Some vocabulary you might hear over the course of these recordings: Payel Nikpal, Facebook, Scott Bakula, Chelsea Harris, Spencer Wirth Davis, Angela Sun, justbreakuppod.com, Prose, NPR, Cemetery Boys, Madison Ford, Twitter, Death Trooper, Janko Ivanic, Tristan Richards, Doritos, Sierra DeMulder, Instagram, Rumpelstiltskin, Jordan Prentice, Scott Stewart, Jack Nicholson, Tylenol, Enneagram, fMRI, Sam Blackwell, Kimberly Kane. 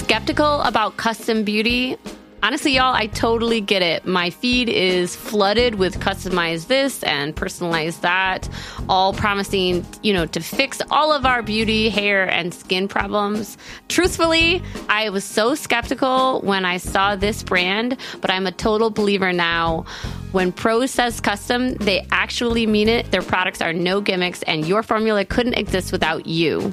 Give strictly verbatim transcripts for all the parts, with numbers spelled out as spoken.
skeptical about custom beauty, honestly, y'all, I totally get it. My feed is flooded with customize this and personalize that, all promising, you know, to fix all of our beauty, hair, and skin problems. Truthfully, I was so skeptical when I saw this brand, but I'm a total believer now. When Prose says custom, they actually mean it. Their products are no gimmicks, and your formula couldn't exist without you.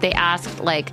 they asked like,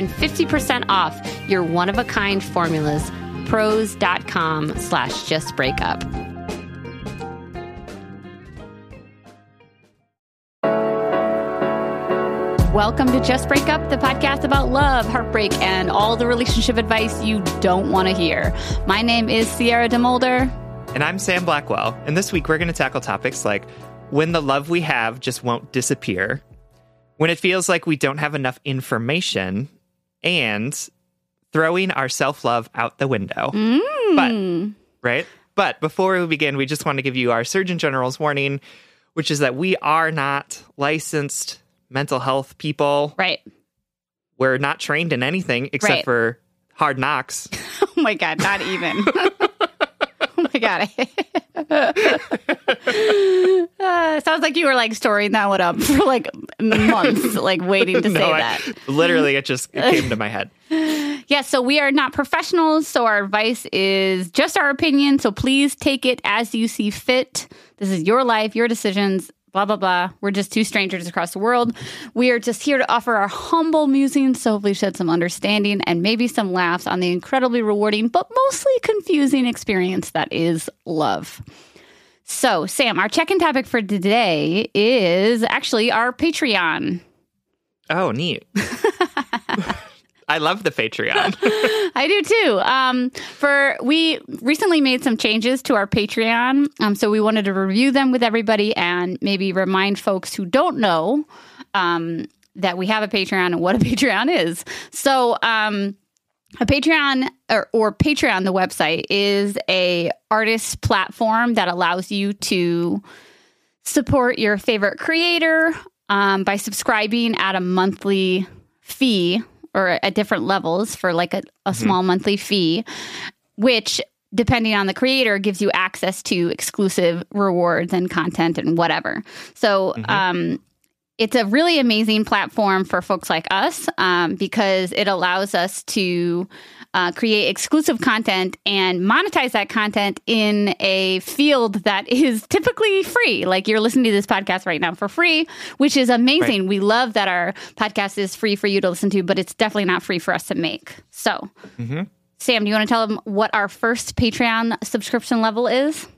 And fifty percent off your one-of-a-kind formulas, prose.com slash justbreakup. Welcome to Just Break Up, the podcast about love, heartbreak, and all the relationship advice you don't want to hear. My name is Sierra DeMulder. And I'm Sam Blackwell. And this week we're going to tackle topics like when the love we have just won't disappear, when it feels like we don't have enough information, and throwing our self-love out the window. Mm. But, right? But before we begin, we just want to give you our Surgeon General's warning, which is that we are not licensed mental health people. Right. We're not trained in anything except right. for hard knocks. Oh my God, not even. Oh my God. uh, sounds like you were like storing that one up for like months, like waiting to no, say I, that. Literally, it just it came to my head. Yeah, so we are not professionals, so our advice is just our opinion. So please take it as you see fit. This is your life, your decisions, blah, blah, blah. We're just two strangers across the world. We are just here to offer our humble musings, so hopefully shed some understanding and maybe some laughs on the incredibly rewarding but mostly confusing experience that is love. So, Sam, our check-in topic for today is actually our Patreon. Oh, neat. I love the Patreon. I do too. Um, for we recently made some changes to our Patreon, um, so we wanted to review them with everybody and maybe remind folks who don't know um, that we have a Patreon and what a Patreon is. So, um, a Patreon or, or Patreon, the website, is a artist platform that allows you to support your favorite creator um, by subscribing at a monthly fee. Or at different levels for like a, a small mm-hmm. monthly fee, which, depending on the creator, gives you access to exclusive rewards and content and whatever. So mm-hmm. um, it's a really amazing platform for folks like us um, because it allows us to uh, create exclusive content and monetize that content in a field that is typically free. Like you're listening to this podcast right now for free, which is amazing. Right. We love that our podcast is free for you to listen to, but it's definitely not free for us to make. So, mm-hmm. Sam, do you want to tell them what our first Patreon subscription level is?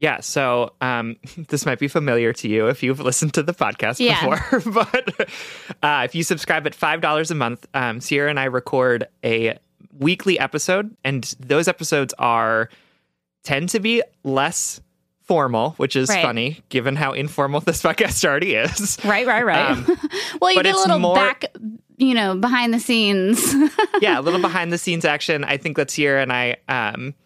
Yeah, so um, this might be familiar to you if you've listened to the podcast yeah. before, but uh, if you subscribe at five dollars a month, um, Sierra and I record a weekly episode, and those episodes are tend to be less formal, which is right. funny, given how informal this podcast already is. Right, right, right. Um, well, you get a little more, back, you know, behind the scenes. yeah, a little behind the scenes action. I think that Sierra and I, um,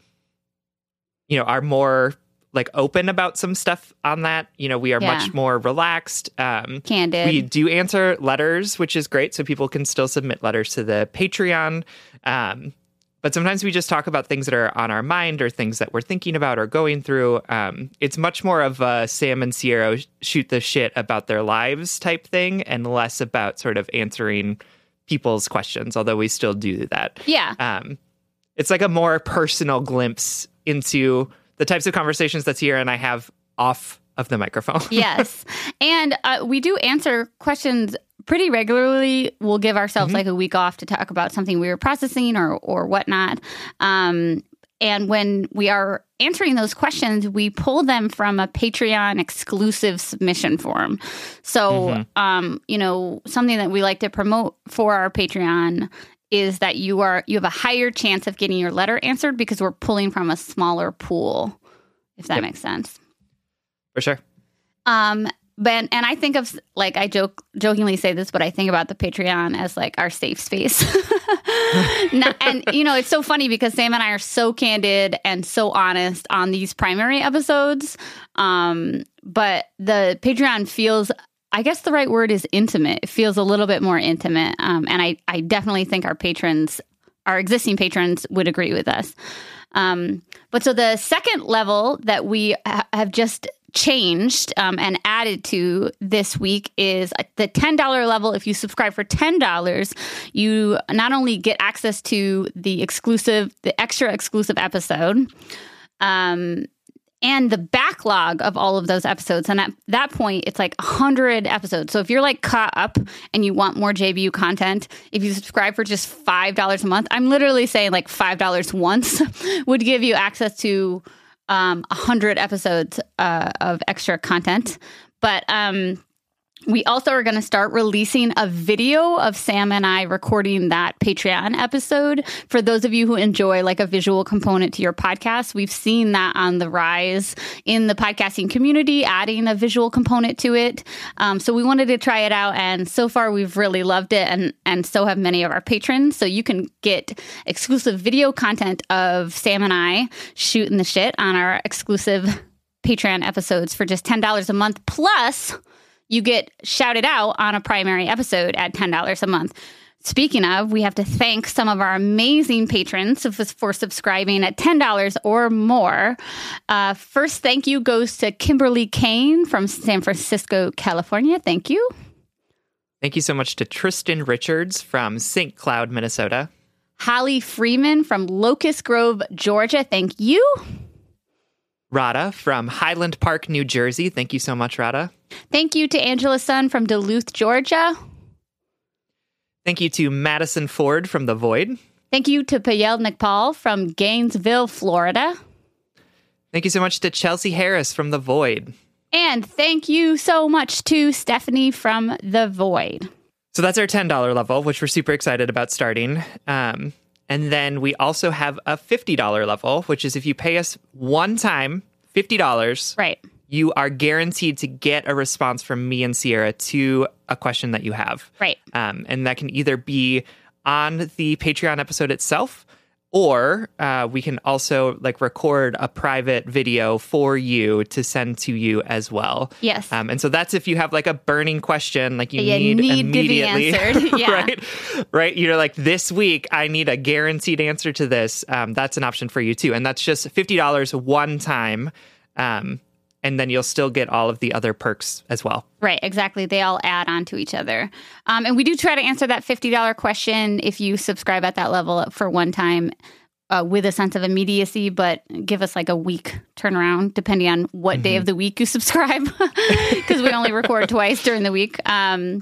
you know, are more... like open about some stuff on that. You know, we are yeah. much more relaxed. Um, Candid. We do answer letters, which is great. So people can still submit letters to the Patreon. Um, but sometimes we just talk about things that are on our mind or things that we're thinking about or going through. Um, it's much more of a Sam and Sierra shoot the shit about their lives type thing and less about sort of answering people's questions, although we still do that. Yeah. Um, it's like a more personal glimpse into... the types of conversations that's here and I have off of the microphone. yes. And uh, we do answer questions pretty regularly. We'll give ourselves mm-hmm. like a week off to talk about something we were processing or, or whatnot. Um, and when we are answering those questions, we pull them from a Patreon exclusive submission form. So, mm-hmm. um, you know, something that we like to promote for our Patreon is that you are you have a higher chance of getting your letter answered because we're pulling from a smaller pool, if that yep. makes sense. For sure. Um, but and I think of like I joke jokingly say this, but I think about the Patreon as like our safe space. Not, and you know, it's so funny because Sam and I are so candid and so honest on these primary episodes. Um, but the Patreon feels. I guess the right word is intimate. It feels a little bit more intimate. Um, and I, I definitely think our patrons, our existing patrons would agree with us. Um, but so the second level that we ha- have just changed um, and added to this week is the ten dollar level. If you subscribe for ten dollars, you not only get access to the exclusive, the extra exclusive episode, um, and the backlog of all of those episodes. And at that point, it's like one hundred episodes. So if you're like caught up and you want more J B U content, if you subscribe for just five dollars a month, I'm literally saying like five dollars once would give you access to um, one hundred episodes uh, of extra content. But um, we also are going to start releasing a video of Sam and I recording that Patreon episode. For those of you who enjoy like a visual component to your podcast, we've seen that on the rise in the podcasting community, adding a visual component to it. Um, so we wanted to try it out. And so far, we've really loved it. And, and so have many of our patrons. So you can get exclusive video content of Sam and I shooting the shit on our exclusive Patreon episodes for just ten dollars a month. Plus... you get shouted out on a primary episode at ten dollars a month. Speaking of, we have to thank some of our amazing patrons for subscribing at ten dollars or more. Uh, first, thank you goes to Kimberly Kane from San Francisco, California. Thank you. Thank you so much to Tristan Richards from Saint Cloud, Minnesota. Holly Freeman from Locust Grove, Georgia. Thank you. Rada from Highland Park, New Jersey. Thank you so much, Rada. Thank you to Angela Sun from Duluth, Georgia. Thank you to Madison Ford from The Void. Thank you to Payel Nikpal from Gainesville, Florida. Thank you so much to Chelsea Harris from The Void. And thank you so much to Stephanie from The Void. So that's our ten dollars level, which we're super excited about starting. Um, and then we also have a fifty dollars level, which is if you pay us one time, fifty dollars. Right. You are guaranteed to get a response from me and Sierra to a question that you have. Right. Um, and that can either be on the Patreon episode itself, or uh, we can also like record a private video for you to send to you as well. Yes. Um, and so that's if you have like a burning question, like you, you need, need immediately. To be answered. Yeah. right? Right. You're like, this week, I need a guaranteed answer to this. Um, that's an option for you too. And that's just fifty dollars one time. Um And then you'll still get all of the other perks as well. Right, exactly. They all add on to each other. Um, and we do try to answer that fifty dollars question if you subscribe at that level for one time uh, with a sense of immediacy, but give us like a week turnaround depending on what mm-hmm. day of the week you subscribe because we only record twice during the week. Um,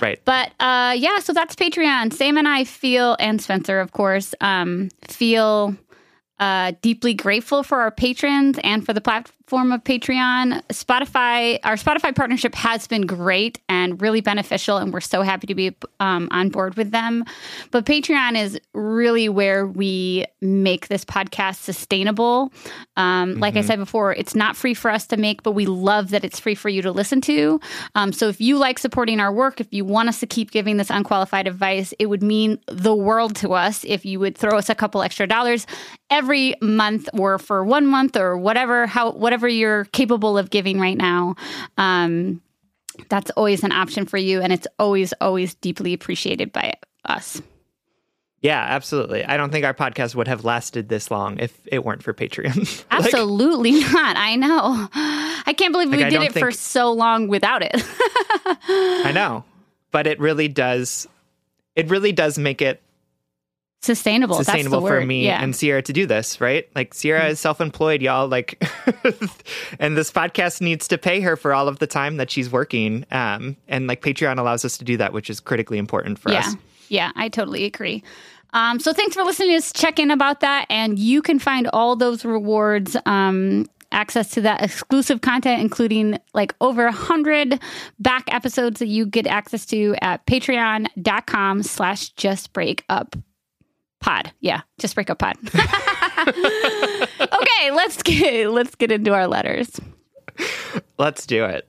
right. But uh, yeah, so that's Patreon. Sam and I feel, and Spencer, of course, um, feel... Uh, deeply grateful for our patrons and for the plat- form of Patreon. Spotify, our Spotify partnership has been great and really beneficial, and we're so happy to be um, on board with them. But Patreon is really where we make this podcast sustainable. Um, mm-hmm. Like I said before, it's not free for us to make, but we love that it's free for you to listen to. Um, so if you like supporting our work, if you want us to keep giving this unqualified advice, it would mean the world to us if you would throw us a couple extra dollars every month, or for one month, or whatever, how, whatever you're capable of giving right now. Um, that's always an option for you. And it's always, always deeply appreciated by us. Yeah, absolutely. I don't think our podcast would have lasted this long if it weren't for Patreon. like, absolutely not. I know. I can't believe like we I did it think... for so long without it. I know. But it really does. It really does make it sustainable. Sustainable That's the for word. me yeah. and Sierra to do this, right? Like Sierra is self-employed, y'all. Like, and this podcast needs to pay her for all of the time that she's working. Um, and like Patreon allows us to do that, which is critically important for yeah. us. Yeah, I totally agree. Um, so thanks for listening to us check in about that. And you can find all those rewards, um, access to that exclusive content, including like over a hundred back episodes that you get access to at patreon.com slash just break up. Pod. Yeah. Just break up pod. Okay. Let's get, let's get into our letters. Let's do it.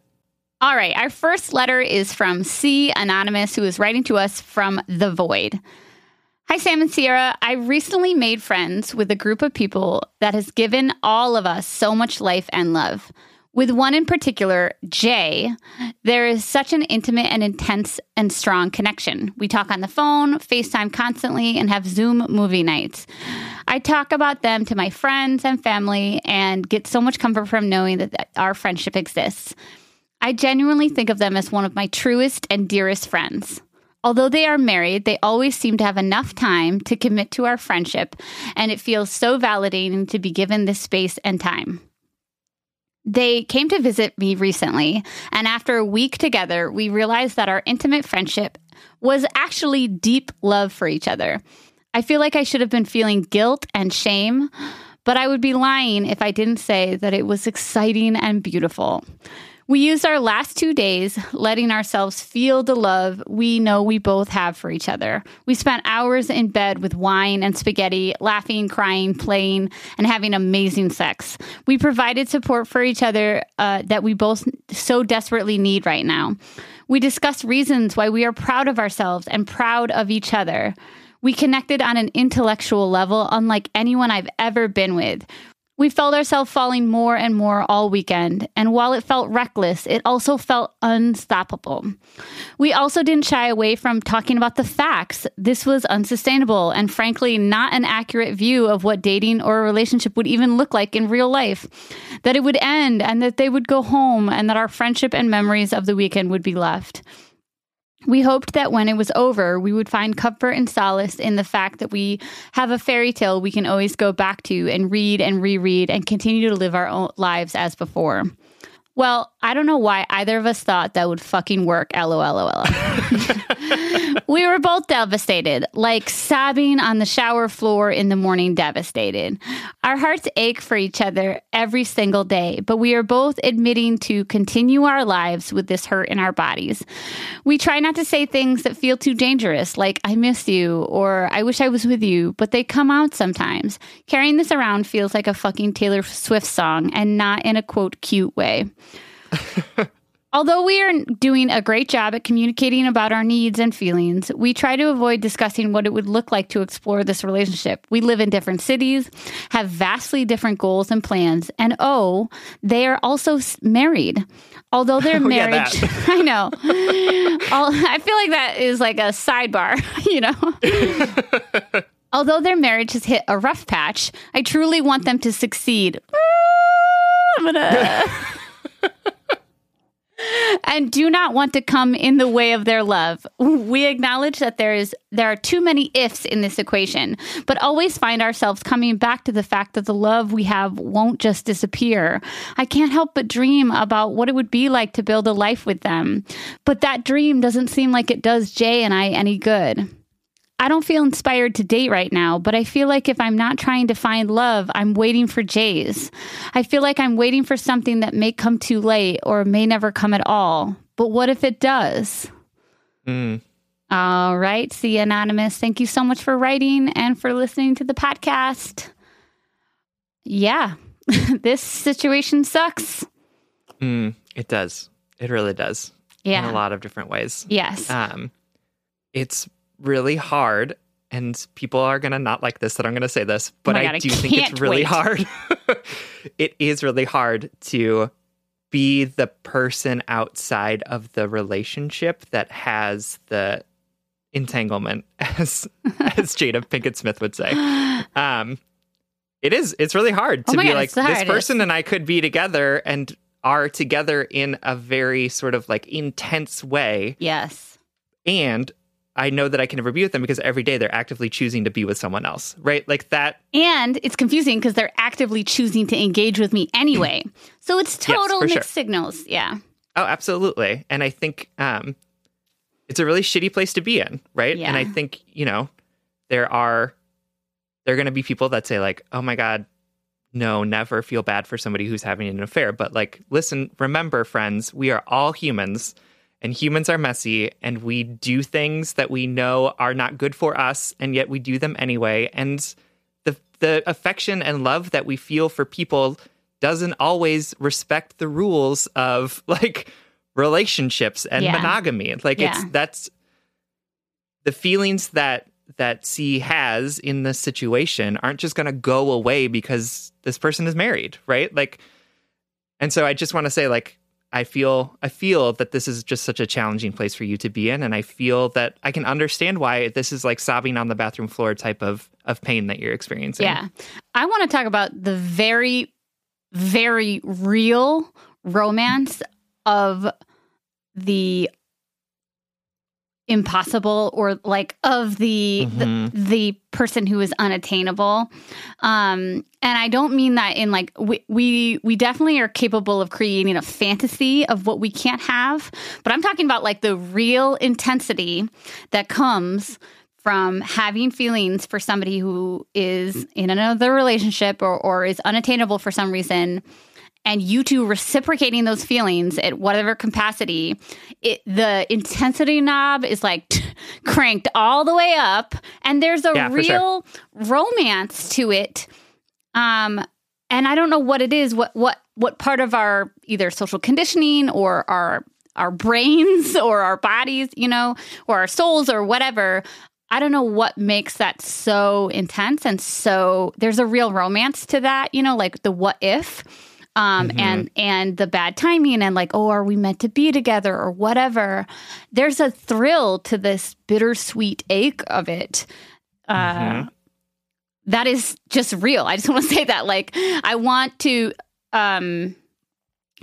All right. Our first letter is from C Anonymous, who is writing to us from the void. Hi, Sam and Sierra. I recently made friends with a group of people that has given all of us so much life and love. With one in particular, Jay, there is such an intimate and intense and strong connection. We talk on the phone, FaceTime constantly, and have Zoom movie nights. I talk about them to my friends and family and get so much comfort from knowing that our friendship exists. I genuinely think of them as one of my truest and dearest friends. Although they are married, they always seem to have enough time to commit to our friendship, and it feels so validating to be given this space and time. They came to visit me recently, and after a week together, we realized that our intimate friendship was actually deep love for each other. I feel like I should have been feeling guilt and shame, but I would be lying if I didn't say that it was exciting and beautiful. We used our last two days letting ourselves feel the love we know we both have for each other. We spent hours in bed with wine and spaghetti, laughing, crying, playing, and having amazing sex. We provided support for each other uh, that we both so desperately need right now. We discussed reasons why we are proud of ourselves and proud of each other. We connected on an intellectual level unlike anyone I've ever been with. We felt ourselves falling more and more all weekend, and while it felt reckless, it also felt unstoppable. We also didn't shy away from talking about the facts. This was unsustainable and frankly not an accurate view of what dating or a relationship would even look like in real life, that it would end and that they would go home and that our friendship and memories of the weekend would be left. We hoped that when it was over, we would find comfort and solace in the fact that we have a fairy tale we can always go back to and read and reread and continue to live our own lives as before. Well, I don't know why either of us thought that would fucking work. LOLOL. We were both devastated, like sobbing on the shower floor in the morning, devastated. Our hearts ache for each other every single day, but we are both admitting to continue our lives with this hurt in our bodies. We try not to say things that feel too dangerous, like I miss you or I wish I was with you, but they come out sometimes. Carrying this around feels like a fucking Taylor Swift song and not in a quote cute way. Although we are doing a great job at communicating about our needs and feelings, we try to avoid discussing what it would look like to explore this relationship. We live in different cities, have vastly different goals and plans, and oh, they are also married. Although their oh, marriage, yeah, I know, all, I feel like that is like a sidebar, you know. Although their marriage has hit a rough patch, I truly want them to succeed. I'm gonna... and do not want to come in the way of their love. We acknowledge that there is there are too many ifs in this equation, but always find ourselves coming back to the fact that the love we have won't just disappear. I can't help but dream about what it would be like to build a life with them, but that dream doesn't seem like it does Jay and I any good. I don't feel inspired to date right now, but I feel like if I'm not trying to find love, I'm waiting for J's. I feel like I'm waiting for something that may come too late or may never come at all. But what if it does? Mm. All right. See you, Anonymous. Thank you so much for writing and for listening to the podcast. Yeah, this situation sucks. Mm, it does. It really does. Yeah. In a lot of different ways. Yes. Um, it's really hard, and people are going to not like this that I'm going to say this, but oh God, I do I think it's really wait. hard. It is really hard to be the person outside of the relationship that has the entanglement, as as Jada Pinkett Smith would say. Um, it is. It's really hard to oh be God, like, this person and I could be together and are together in a very sort of like intense way. Yes. And I know that I can never be with them because every day they're actively choosing to be with someone else, right? Like that. And it's confusing because they're actively choosing to engage with me anyway. So it's total yes, mixed sure. signals. Yeah. Oh, absolutely. And I think um, it's a really shitty place to be in, right? Yeah. And I think, you know, there are, there are going to be people that say like, oh my God, no, never feel bad for somebody who's having an affair. But like, listen, remember, friends, we are all humans. And humans are messy, and we do things that we know are not good for us, and yet we do them anyway. And the the affection and love that we feel for people doesn't always respect the rules of like relationships and yeah. monogamy. Like yeah. it's that's the feelings that that C has in this situation aren't just going to go away because this person is married, right? Like, and so I just want to say like, I feel I feel that this is just such a challenging place for you to be in, and I feel that I can understand why this is like sobbing on the bathroom floor type of, of pain that you're experiencing. Yeah. I want to talk about the very, very real romance of the impossible, or like of the, mm-hmm. the the person who is unattainable. Um, and I don't mean that in like, we, we we definitely are capable of creating a fantasy of what we can't have, but I'm talking about like the real intensity that comes from having feelings for somebody who is in another relationship or, or is unattainable for some reason, and you two reciprocating those feelings at whatever capacity. It, the intensity knob is like t- cranked all the way up, and there's a yeah, real for sure. romance to it. Um, and I don't know what it is, what, what, what part of our either social conditioning or our, our brains or our bodies, you know, or our souls or whatever. I don't know what makes that so intense. And so there's a real romance to that, you know, like the what if. Um, mm-hmm. and, and the bad timing and like, oh, are we meant to be together or whatever? There's a thrill to this bittersweet ache of it. Uh, mm-hmm. That is just real. I just want to say that, like, I want to, um,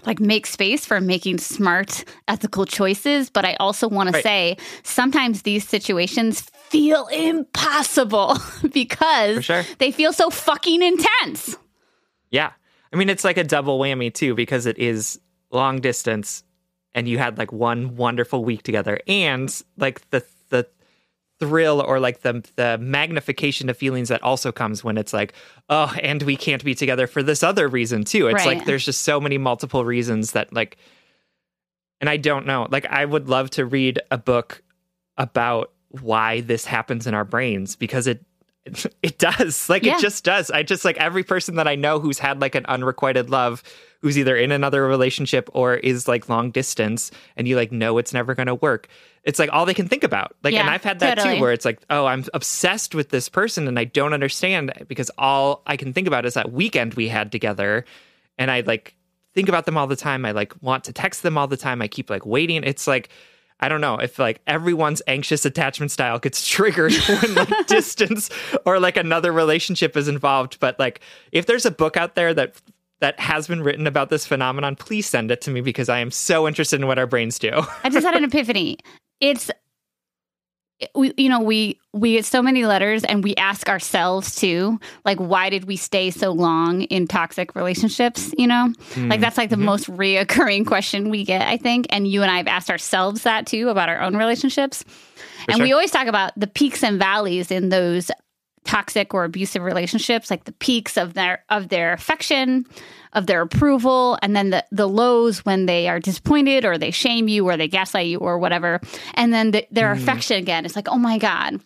like make space for making smart, ethical choices. But I also want right. to say sometimes these situations feel impossible because for sure. they feel so fucking intense. Yeah. I mean, it's like a double whammy, too, because it is long distance and you had like one wonderful week together, and like the the thrill or like the the magnification of feelings that also comes when it's like, oh, and we can't be together for this other reason, too. It's right. like there's just so many multiple reasons that like, and I don't know, like I would love to read a book about why this happens in our brains, because it It does. Like, yeah. it just does. I just, like, every person that I know who's had, like, an unrequited love, who's either in another relationship or is, like, long distance, and you, like, know it's never going to work. It's, like, all they can think about. Like, yeah, and I've had that, totally. too, where it's, like, oh, I'm obsessed with this person, and I don't understand, because all I can think about is that weekend we had together, and I, like, think about them all the time. I, like, want to text them all the time. I keep, like, waiting. It's, like... I don't know if like everyone's anxious attachment style gets triggered when like distance or like another relationship is involved. But like, if there's a book out there that that has been written about this phenomenon, please send it to me, because I am so interested in what our brains do. I just had an epiphany. It's we, you know, we we get so many letters, and we ask ourselves too, like, why did we stay so long in toxic relationships? You know, mm. like that's like the mm-hmm. most reoccurring question we get, I think. And you and I have asked ourselves that too about our own relationships. For and sure. we always talk about the peaks and valleys in those toxic or abusive relationships, like the peaks of their of their affection, of their approval, and then the, the lows when they are disappointed or they shame you or they gaslight you or whatever. And then the, their mm. affection again. It's like, oh my God.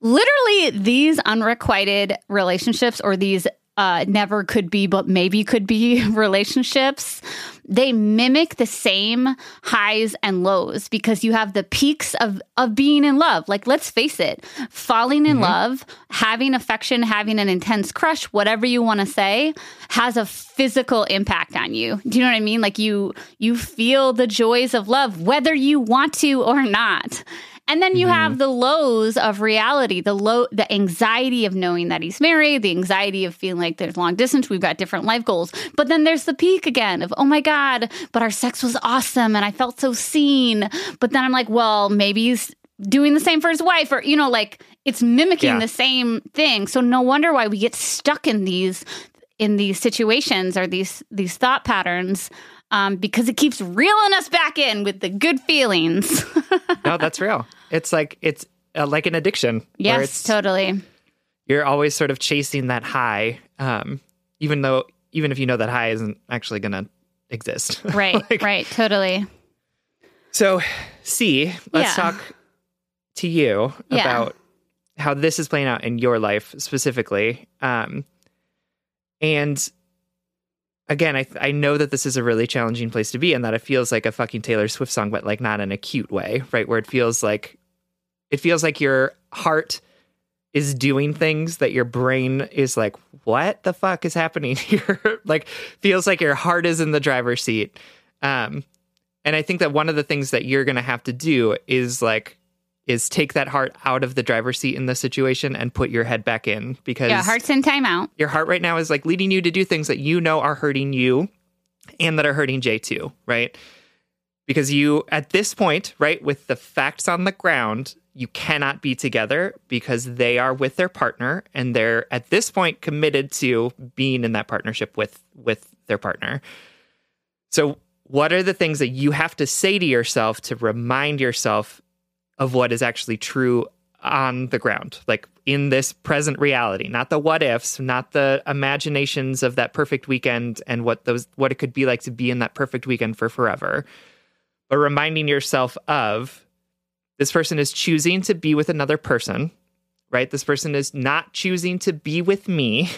Literally, these unrequited relationships or these uh, never could be but maybe could be relationships, they mimic the same highs and lows because you have the peaks of, of being in love. Like, let's face it, falling in mm-hmm. love, having affection, having an intense crush, whatever you want to say, has a physical impact on you. Do you know what I mean? Like you, you feel the joys of love, whether you want to or not. And then you mm-hmm. have the lows of reality, the low, the anxiety of knowing that he's married, the anxiety of feeling like there's long distance, we've got different life goals. But then there's the peak again of, oh my God, but our sex was awesome and I felt so seen. But then I'm like, well, maybe he's doing the same for his wife, or, you know, like it's mimicking yeah. the same thing. So no wonder why we get stuck in these in these situations or these these thought patterns. Um, because it keeps reeling us back in with the good feelings. No, that's real. It's like it's uh, like an addiction. Yes, it's, totally. You're always sort of chasing that high, um, even though even if you know that high isn't actually going to exist. Right, like, right, totally. So, C, let's yeah. talk to you yeah. about how this is playing out in your life specifically, um, and. Again, I th- I know that this is a really challenging place to be and that it feels like a fucking Taylor Swift song, but like not in a cute way, right? Where it feels like it feels like your heart is doing things that your brain is like, what the fuck is happening here? Like, feels like your heart is in the driver's seat. Um, and I think that one of the things that you're going to have to do is like, is take that heart out of the driver's seat in this situation and put your head back in, because your heart's in timeout. Your heart right now is like leading you to do things that you know are hurting you and that are hurting Jay too, right? Because you, at this point, right, with the facts on the ground, you cannot be together because they are with their partner and they're at this point committed to being in that partnership with, with their partner. So what are the things that you have to say to yourself to remind yourself of what is actually true on the ground, like in this present reality, not the what ifs, not the imaginations of that perfect weekend and what those, what it could be like to be in that perfect weekend for forever, but reminding yourself of this person is choosing to be with another person, right? This person is not choosing to be with me.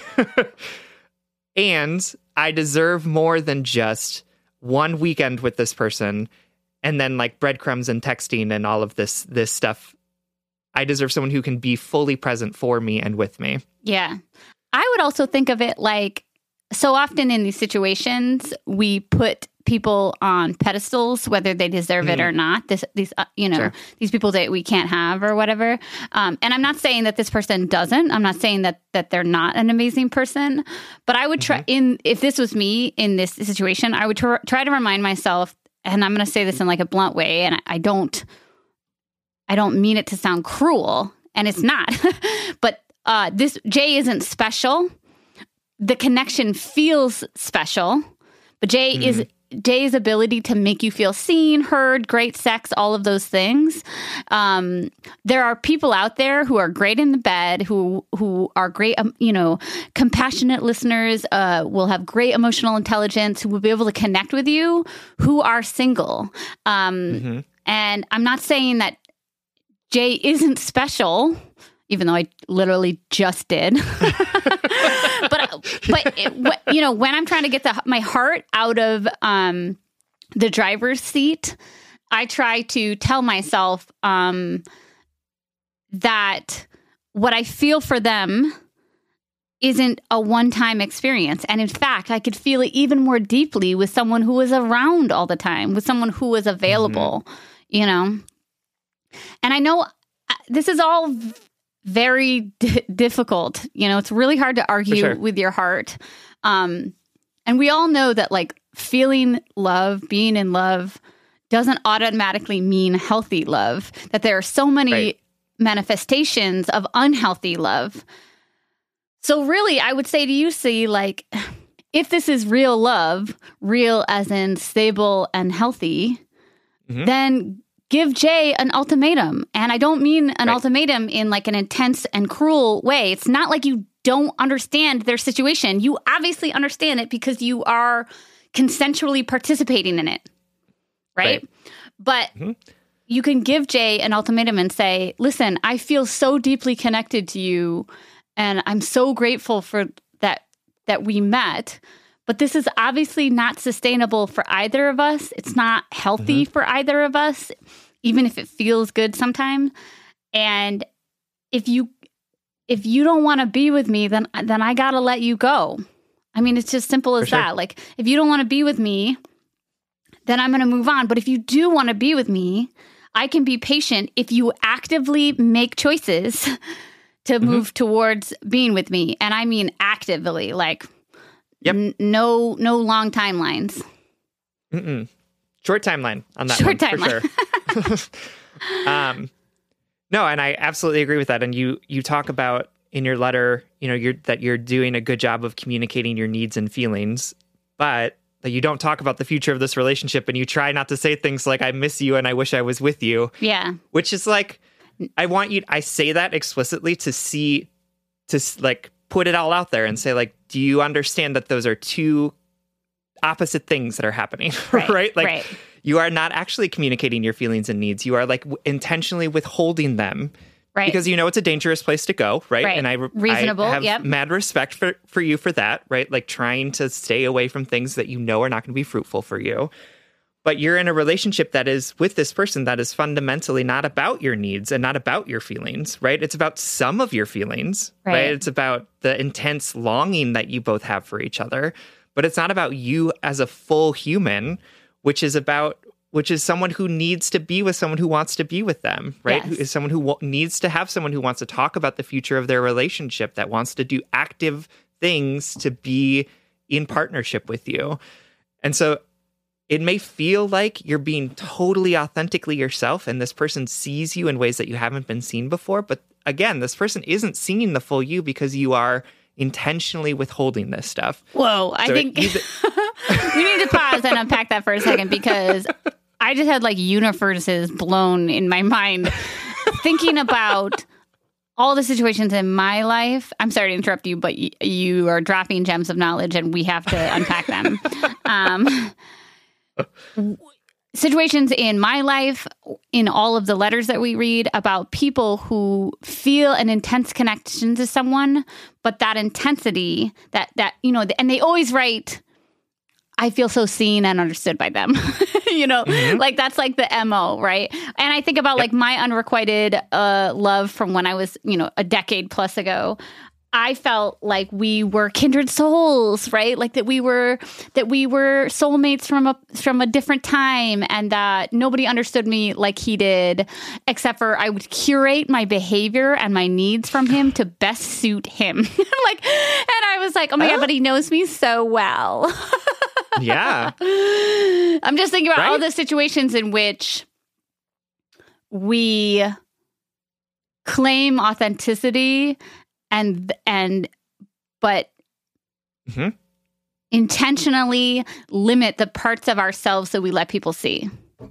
And I deserve more than just one weekend with this person. And then like breadcrumbs and texting and all of this this stuff. I deserve someone who can be fully present for me and with me. Yeah. I would also think of it like, so often in these situations, we put people on pedestals, whether they deserve it mm. or not. This, these, uh, you know, sure. these people that we can't have or whatever. Um, and I'm not saying that this person doesn't. I'm not saying that that they're not an amazing person. But I would try mm-hmm. in if this was me in this situation, I would tr- try to remind myself. And I'm going to say this in like a blunt way, and I don't, I don't mean it to sound cruel, and it's not. But uh, this Jay isn't special. The connection feels special, but Jay mm. is Jay's ability to make you feel seen, heard, great sex, all of those things. Um, there are people out there who are great in the bed, who who are great, um, you know, compassionate listeners, uh, will have great emotional intelligence, who will be able to connect with you, who are single. Um, mm-hmm. And I'm not saying that Jay isn't special, even though I literally just did. But, but it, you know, when I'm trying to get the, my heart out of um, the driver's seat, I try to tell myself um, that what I feel for them isn't a one-time experience. And in fact, I could feel it even more deeply with someone who was around all the time, with someone who was available, mm-hmm. you know. And I know this is all... V- very d- difficult. You know, it's really hard to argue sure. with your heart. Um, and we all know that like feeling love, being in love doesn't automatically mean healthy love, that there are so many right. manifestations of unhealthy love. So really, I would say to you, see, like, if this is real love, real as in stable and healthy, mm-hmm. then give Jay an ultimatum. And I don't mean an right. ultimatum in like an intense and cruel way. It's not like you don't understand their situation. You obviously understand it because you are consensually participating in it. Right? right. But mm-hmm. you can give Jay an ultimatum and say, listen, I feel so deeply connected to you and I'm so grateful for that, that we met, but this is obviously not sustainable for either of us. It's not healthy mm-hmm. for either of us, even if it feels good sometimes. And if you, if you don't want to be with me, then, then I got to let you go. I mean, it's just simple as sure. that. Like, if you don't want to be with me, then I'm going to move on. But if you do want to be with me, I can be patient if you actively make choices to mm-hmm. move towards being with me. And I mean actively, like yep. n- no no long timelines. Mm-mm. Short timeline on that Short one, timeline. For sure. um, no, and I absolutely agree with that. And you you talk about in your letter, you know, you're, that you're doing a good job of communicating your needs and feelings, but that you don't talk about the future of this relationship, and you try not to say things like, I miss you and I wish I was with you. Yeah. Which is like, I want you, I say that explicitly to see, to like put it all out there and say like, do you understand that those are two opposite things that are happening, right? right? Like right. you are not actually communicating your feelings and needs. You are like w- intentionally withholding them right. because you know it's a dangerous place to go, right? right. And I, Reasonable, I have yep. mad respect for, for you for that, right? Like trying to stay away from things that you know are not going to be fruitful for you. But you're in a relationship that is with this person that is fundamentally not about your needs and not about your feelings, right? It's about some of your feelings, right? right? It's about the intense longing that you both have for each other, but it's not about you as a full human, which is about, which is someone who needs to be with someone who wants to be with them, right? Yes. Is someone who w- needs to have someone who wants to talk about the future of their relationship, that wants to do active things to be in partnership with you. And so it may feel like you're being totally authentically yourself and this person sees you in ways that you haven't been seen before. But again, this person isn't seeing the full you because you are intentionally withholding this stuff. Whoa, I so think it, we need to pause and unpack that for a second, because I just had like universes blown in my mind thinking about all the situations in my life. I'm sorry to interrupt you, but y- you are dropping gems of knowledge and we have to unpack them. Um Situations in my life, in all of the letters that we read about people who feel an intense connection to someone, but that intensity that, that, you know, and they always write, I feel so seen and understood by them, you know, mm-hmm. like that's like the M O, right? And I think about yep. like my unrequited uh, love from when I was, you know, a decade plus ago. I felt like we were kindred souls, right? Like that we were that we were soulmates from a from a different time, and that nobody understood me like he did, except for I would curate my behavior and my needs from him to best suit him. Like, and I was like, oh my huh? God, but he knows me so well. Yeah. I'm just thinking about right? all the situations in which we claim authenticity And, and, but mm-hmm. intentionally limit the parts of ourselves that we let people see. Oh,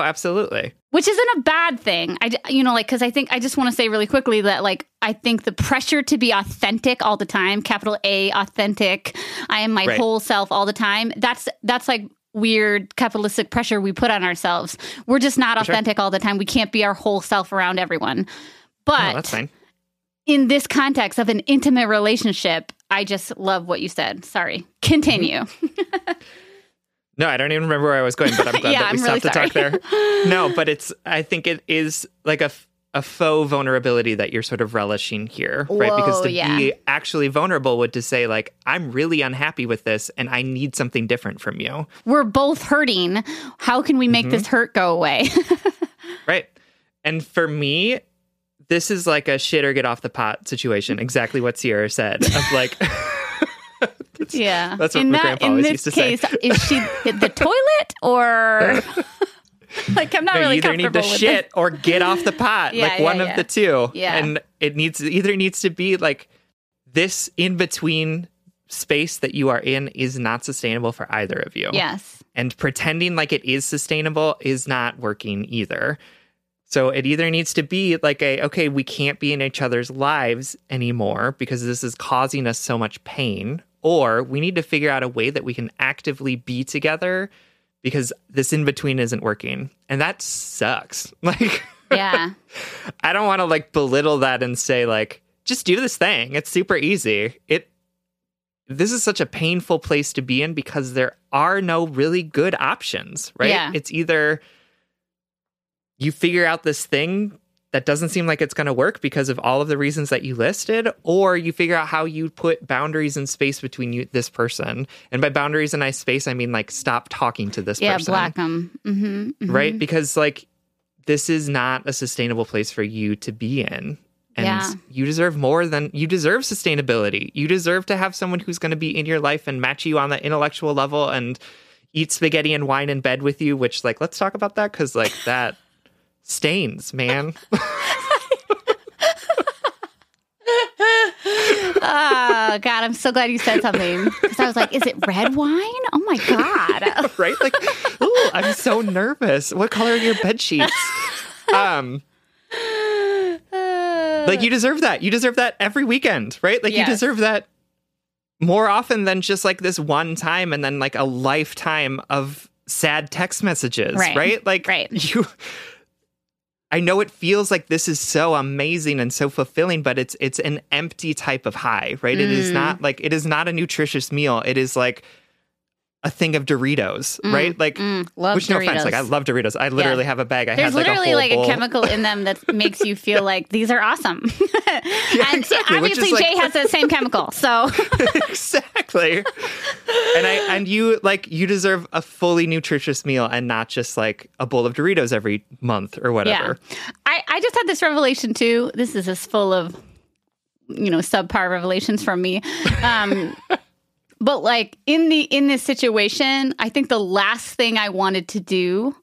absolutely. Which isn't a bad thing. I, you know, like, cause I think I just want to say really quickly that, like, I think the pressure to be authentic all the time, capital A authentic, I am my right. whole self all the time. That's, that's like weird capitalistic pressure we put on ourselves. We're just not For authentic sure. all the time. We can't be our whole self around everyone, but no, that's fine. In this context of an intimate relationship, I just love what you said. Sorry. Continue. No, I don't even remember where I was going, but I'm glad yeah, that we I'm stopped really to sorry. Talk there. No, but it's, I think it is like a, a faux vulnerability that you're sort of relishing here, right? Whoa, because to yeah. be actually vulnerable would to say like, I'm really unhappy with this and I need something different from you. We're both hurting. How can we make mm-hmm. this hurt go away? Right. And for me, this is like a shit or get off the pot situation. Exactly what Sierra said. Of like, that's, yeah, that's what in my that, grandpa always used to case, say. In this case, is she hit the toilet or? Like, I'm not they really either comfortable need to with shit this. Or get off the pot. Yeah, like yeah, one yeah. of the two. Yeah. And it needs either needs to be like this in between space that you are in is not sustainable for either of you. Yes. And pretending like it is sustainable is not working either. So it either needs to be like a, okay, we can't be in each other's lives anymore because this is causing us so much pain, or we need to figure out a way that we can actively be together because this in-between isn't working. And that sucks. Like, yeah, I don't want to like belittle that and say like, just do this thing. It's super easy. It, this is such a painful place to be in because there are no really good options, right? Yeah. It's either you figure out this thing that doesn't seem like it's going to work because of all of the reasons that you listed, or you figure out how you put boundaries and space between you, this person. And by boundaries and space, I mean, like, stop talking to this yeah, person. Yeah, block them. Mm-hmm, mm-hmm. Right? Because, like, this is not a sustainable place for you to be in. And yeah. you deserve more than, you deserve sustainability. You deserve to have someone who's going to be in your life and match you on that intellectual level and eat spaghetti and wine in bed with you, which, like, let's talk about that because, like, that... Stains, man. Oh, God, I'm so glad you said something. Because I was like, is it red wine? Oh, my God. Right? Like, ooh, I'm so nervous. What color are your bed sheets? Um, like, you deserve that. You deserve that every weekend, right? Like, yes. you deserve that more often than just, like, this one time and then, like, a lifetime of sad text messages, right? right? Like, right. you... I know it feels like this is so amazing and so fulfilling, but it's it's an empty type of high, right? Mm. It is not like it is not a nutritious meal. It is like a thing of Doritos, mm. right? Like, mm. love which Doritos. No offense, like I love Doritos. I literally yeah. have a bag. I There's have like literally a whole like bowl. A chemical in them that makes you feel like these are awesome. and yeah, exactly, obviously, Jay like... has that same chemical. So exactly, and I and you like you deserve a fully nutritious meal and not just like a bowl of Doritos every month or whatever. Yeah. I I just had this revelation too. This is as full of you know subpar revelations from me. Um, But like in the in this situation, I think the last thing I wanted to do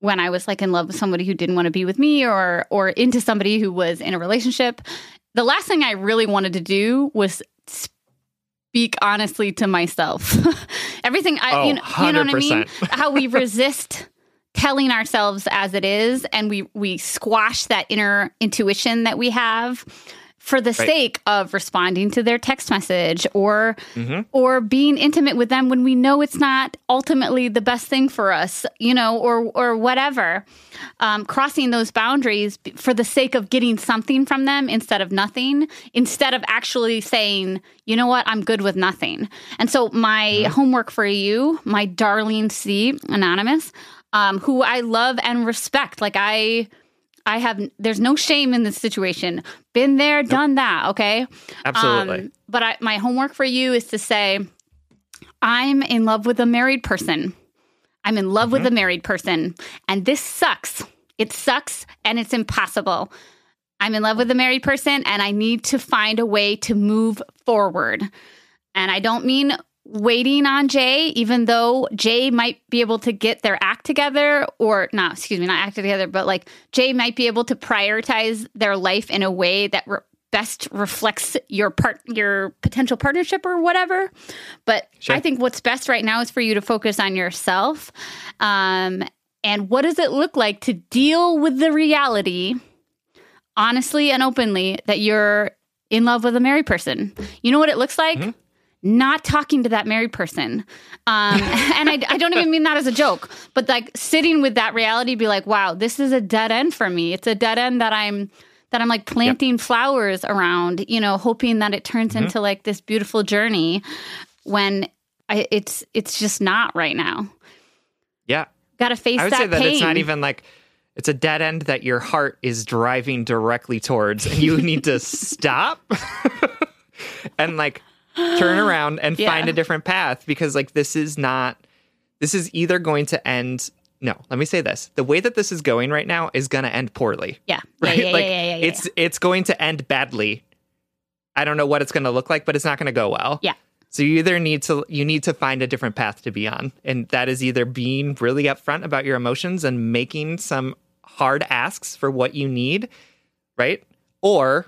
when I was like in love with somebody who didn't want to be with me or or into somebody who was in a relationship, the last thing I really wanted to do was speak honestly to myself. Everything I oh, you, know, you know what I mean? How we resist telling ourselves as it is, and we we squash that inner intuition that we have. For the right. sake of responding to their text message or mm-hmm. or being intimate with them when we know it's not ultimately the best thing for us, you know, or or whatever. Um, crossing those boundaries for the sake of getting something from them instead of nothing, instead of actually saying, you know what, I'm good with nothing. And so my mm-hmm. homework for you, my darling C, Anonymous, um, who I love and respect, like I... I have, there's no shame in this situation. Been there, nope. done that, okay? Absolutely. Um, but I, my homework for you is to say, I'm in love with a married person. I'm in love mm-hmm. with a married person. And this sucks. It sucks and it's impossible. I'm in love with a married person and I need to find a way to move forward. And I don't mean waiting on Jay, even though Jay might be able to get their act together or not, excuse me, not act together, but like Jay might be able to prioritize their life in a way that re- best reflects your part, your potential partnership or whatever. But sure. I think what's best right now is for you to focus on yourself. Um, and what does it look like to deal with the reality, honestly and openly, that you're in love with a married person? You know what it looks like? Mm-hmm. Not talking to that married person. Um, and I, I don't even mean that as a joke, but like sitting with that reality, be like, wow, this is a dead end for me. It's a dead end that I'm, that I'm like planting yep. flowers around, you know, hoping that it turns mm-hmm. into like this beautiful journey when I, it's, it's just not right now. Yeah. Got to face that pain. I would that say that pain. It's not even like, it's a dead end that your heart is driving directly towards and you need to stop and like, turn around and yeah. find a different path because, like, this is not, this is either going to end, no, let me say this. The way that this is going right now is going to end poorly. Yeah. Right? Yeah, yeah, like, yeah, yeah, yeah, it's yeah. it's going to end badly. I don't know what it's going to look like, but it's not going to go well. Yeah. So you either need to you need to find a different path to be on. And that is either being really upfront about your emotions and making some hard asks for what you need, right? Or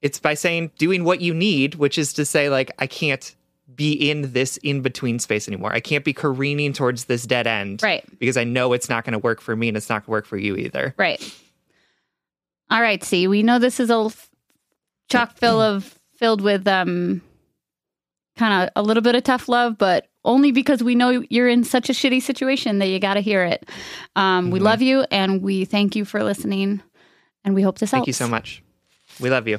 it's by saying, doing what you need, which is to say, like, I can't be in this in-between space anymore. I can't be careening towards this dead end. Right. Because I know it's not going to work for me and it's not going to work for you either. Right. All right, see, we know this is a f- chock full of, filled with um, kind of a little bit of tough love, but only because we know you're in such a shitty situation that you got to hear it. Um, we mm-hmm. love you, and we thank you for listening, and we hope this helps. Thank you so much. We love you.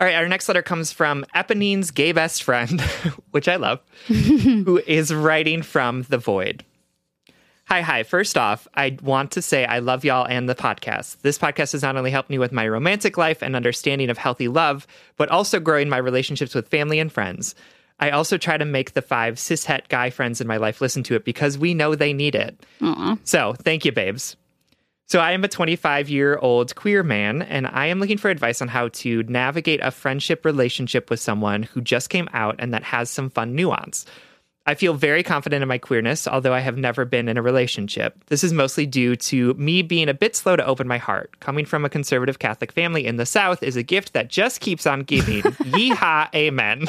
All right, our next letter comes from Eponine's gay best friend, which I love, who is writing from the void. Hi, hi. First off, I want to say I love y'all and the podcast. This podcast has not only helped me with my romantic life and understanding of healthy love, but also growing my relationships with family and friends. I also try to make the five cishet guy friends in my life listen to it because we know they need it. Aww. So thank you, babes. So I am a twenty-five-year-old queer man, and I am looking for advice on how to navigate a friendship relationship with someone who just came out and that has some fun nuance. I feel very confident in my queerness, although I have never been in a relationship. This is mostly due to me being a bit slow to open my heart. Coming from a conservative Catholic family in the South is a gift that just keeps on giving. Yeehaw, amen.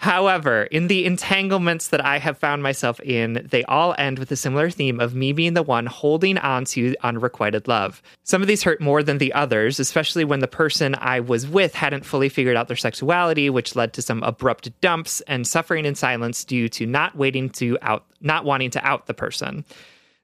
However, in the entanglements that I have found myself in, they all end with a similar theme of me being the one holding on to unrequited love. Some of these hurt more than the others, especially when the person I was with hadn't fully figured out their sexuality, which led to some abrupt dumps and suffering in silence due to not waiting to out, not wanting to out the person.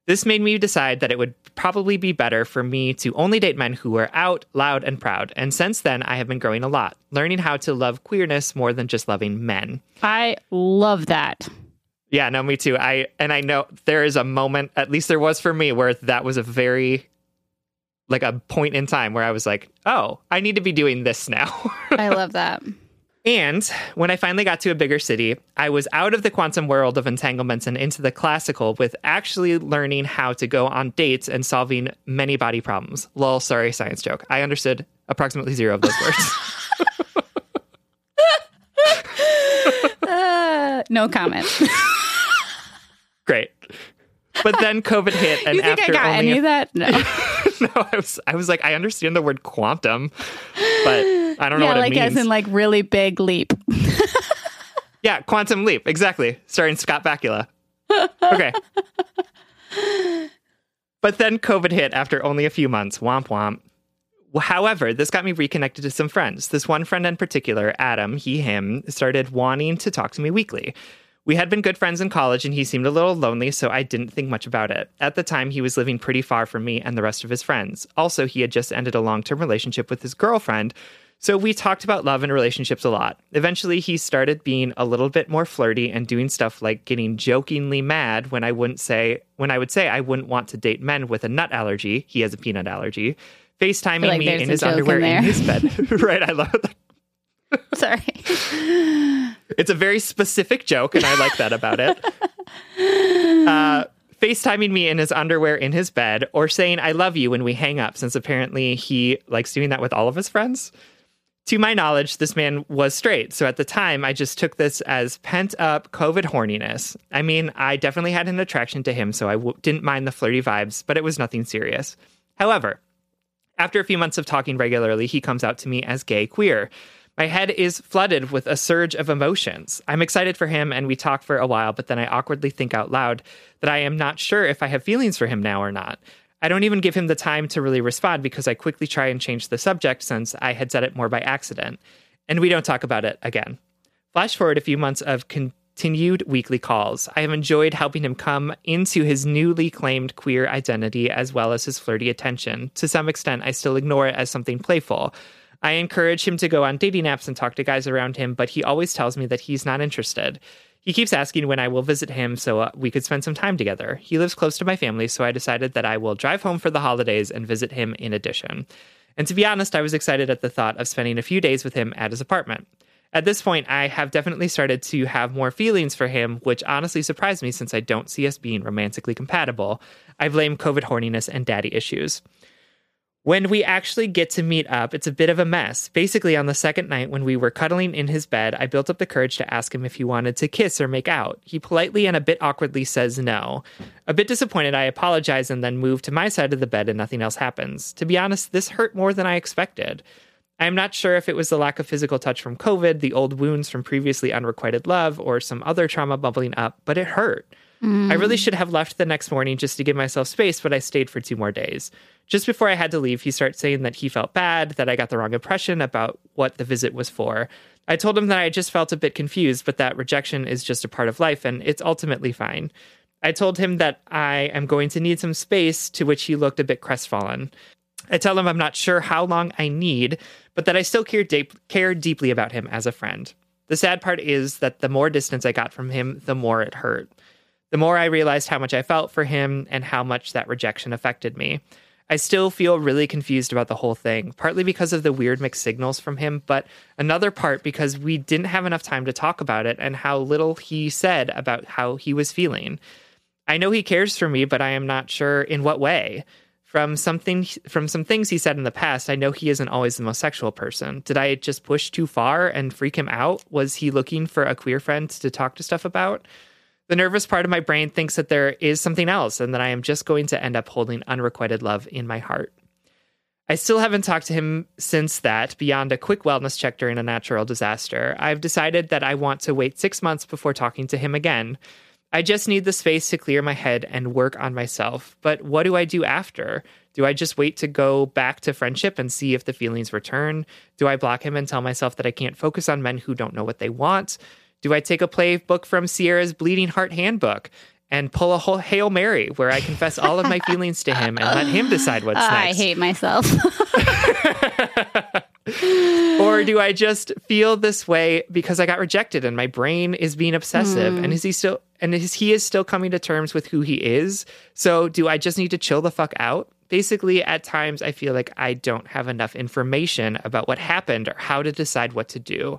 This made me decide that it would probably be better for me to only date men who were out, loud, and proud. And since then, I have been growing a lot, learning how to love queerness more than just loving men. I love that. Yeah, no, me too. I And I know there is a moment, at least there was for me, where that was a very, like a point in time where I was like, oh, I need to be doing this now. I love that. And when I finally got to a bigger city, I was out of the quantum world of entanglements and into the classical with actually learning how to go on dates and solving many body problems. Lol, sorry, science joke. I understood approximately zero of those words. uh, no comment. Great. But then COVID hit. And you think after I got only any a- of that? No. no, I was, I was like, I understand the word quantum, but... I don't know yeah, what it like means. Yeah, like as in like really big leap. yeah, quantum leap. Exactly. Starring Scott Bakula. Okay. But then COVID hit after only a few months. Womp womp. However, this got me reconnected to some friends. This one friend in particular, Adam, he, him, started wanting to talk to me weekly. We had been good friends in college, and he seemed a little lonely, so I didn't think much about it. At the time, he was living pretty far from me and the rest of his friends. Also, he had just ended a long-term relationship with his girlfriend, so we talked about love and relationships a lot. Eventually, he started being a little bit more flirty and doing stuff like getting jokingly mad when I wouldn't say when I would say I wouldn't want to date men with a nut allergy. He has a peanut allergy. FaceTiming like me in his underwear in, in his bed. Right, I love that. Sorry. It's a very specific joke, and I like that about it. Uh, FaceTiming me in his underwear in his bed, or saying I love you when we hang up, since apparently he likes doing that with all of his friends. To my knowledge, this man was straight, so at the time, I just took this as pent-up COVID horniness. I mean, I definitely had an attraction to him, so I w- didn't mind the flirty vibes, but it was nothing serious. However, after a few months of talking regularly, he comes out to me as gay queer. My head is flooded with a surge of emotions. I'm excited for him, and we talk for a while, but then I awkwardly think out loud that I am not sure if I have feelings for him now or not. I don't even give him the time to really respond because I quickly try and change the subject since I had said it more by accident, and we don't talk about it again. Flash forward a few months of continued weekly calls. I have enjoyed helping him come into his newly claimed queer identity as well as his flirty attention. To some extent, I still ignore it as something playful. I encourage him to go on dating apps and talk to guys around him, but he always tells me that he's not interested. He keeps asking when I will visit him so we could spend some time together. He lives close to my family, so I decided that I will drive home for the holidays and visit him in addition. And to be honest, I was excited at the thought of spending a few days with him at his apartment. At this point, I have definitely started to have more feelings for him, which honestly surprised me since I don't see us being romantically compatible. I blame COVID horniness and daddy issues. When we actually get to meet up, it's a bit of a mess. Basically, on the second night when we were cuddling in his bed, I built up the courage to ask him if he wanted to kiss or make out. He politely and a bit awkwardly says no. A bit disappointed, I apologize and then move to my side of the bed and nothing else happens. To be honest, this hurt more than I expected. I am not sure if it was the lack of physical touch from COVID, the old wounds from previously unrequited love, or some other trauma bubbling up, but it hurt. I really should have left the next morning just to give myself space, but I stayed for two more days. Just before I had to leave, he started saying that he felt bad, that I got the wrong impression about what the visit was for. I told him that I just felt a bit confused, but that rejection is just a part of life, and it's ultimately fine. I told him that I am going to need some space, to which he looked a bit crestfallen. I tell him I'm not sure how long I need, but that I still care, de- care deeply about him as a friend. The sad part is that the more distance I got from him, the more it hurt. The more I realized how much I felt for him and how much that rejection affected me. I still feel really confused about the whole thing, partly because of the weird mixed signals from him, but another part because we didn't have enough time to talk about it and how little he said about how he was feeling. I know he cares for me, but I am not sure in what way. From something, from some things he said in the past, I know he isn't always the most sexual person. Did I just push too far and freak him out? Was he looking for a queer friend to talk to stuff about? The nervous part of my brain thinks that there is something else and that I am just going to end up holding unrequited love in my heart. I still haven't talked to him since that, beyond a quick wellness check during a natural disaster. I've decided that I want to wait six months before talking to him again. I just need the space to clear my head and work on myself. But what do I do after? Do I just wait to go back to friendship and see if the feelings return? Do I block him and tell myself that I can't focus on men who don't know what they want? Do I take a playbook from Sierra's Bleeding Heart Handbook and pull a whole Hail Mary where I confess all of my feelings to him and let him decide what's uh, next? I hate myself. Or do I just feel this way because I got rejected and my brain is being obsessive? Mm. And is he still and is he is still coming to terms with who he is? So do I just need to chill the fuck out? Basically, at times I feel like I don't have enough information about what happened or how to decide what to do.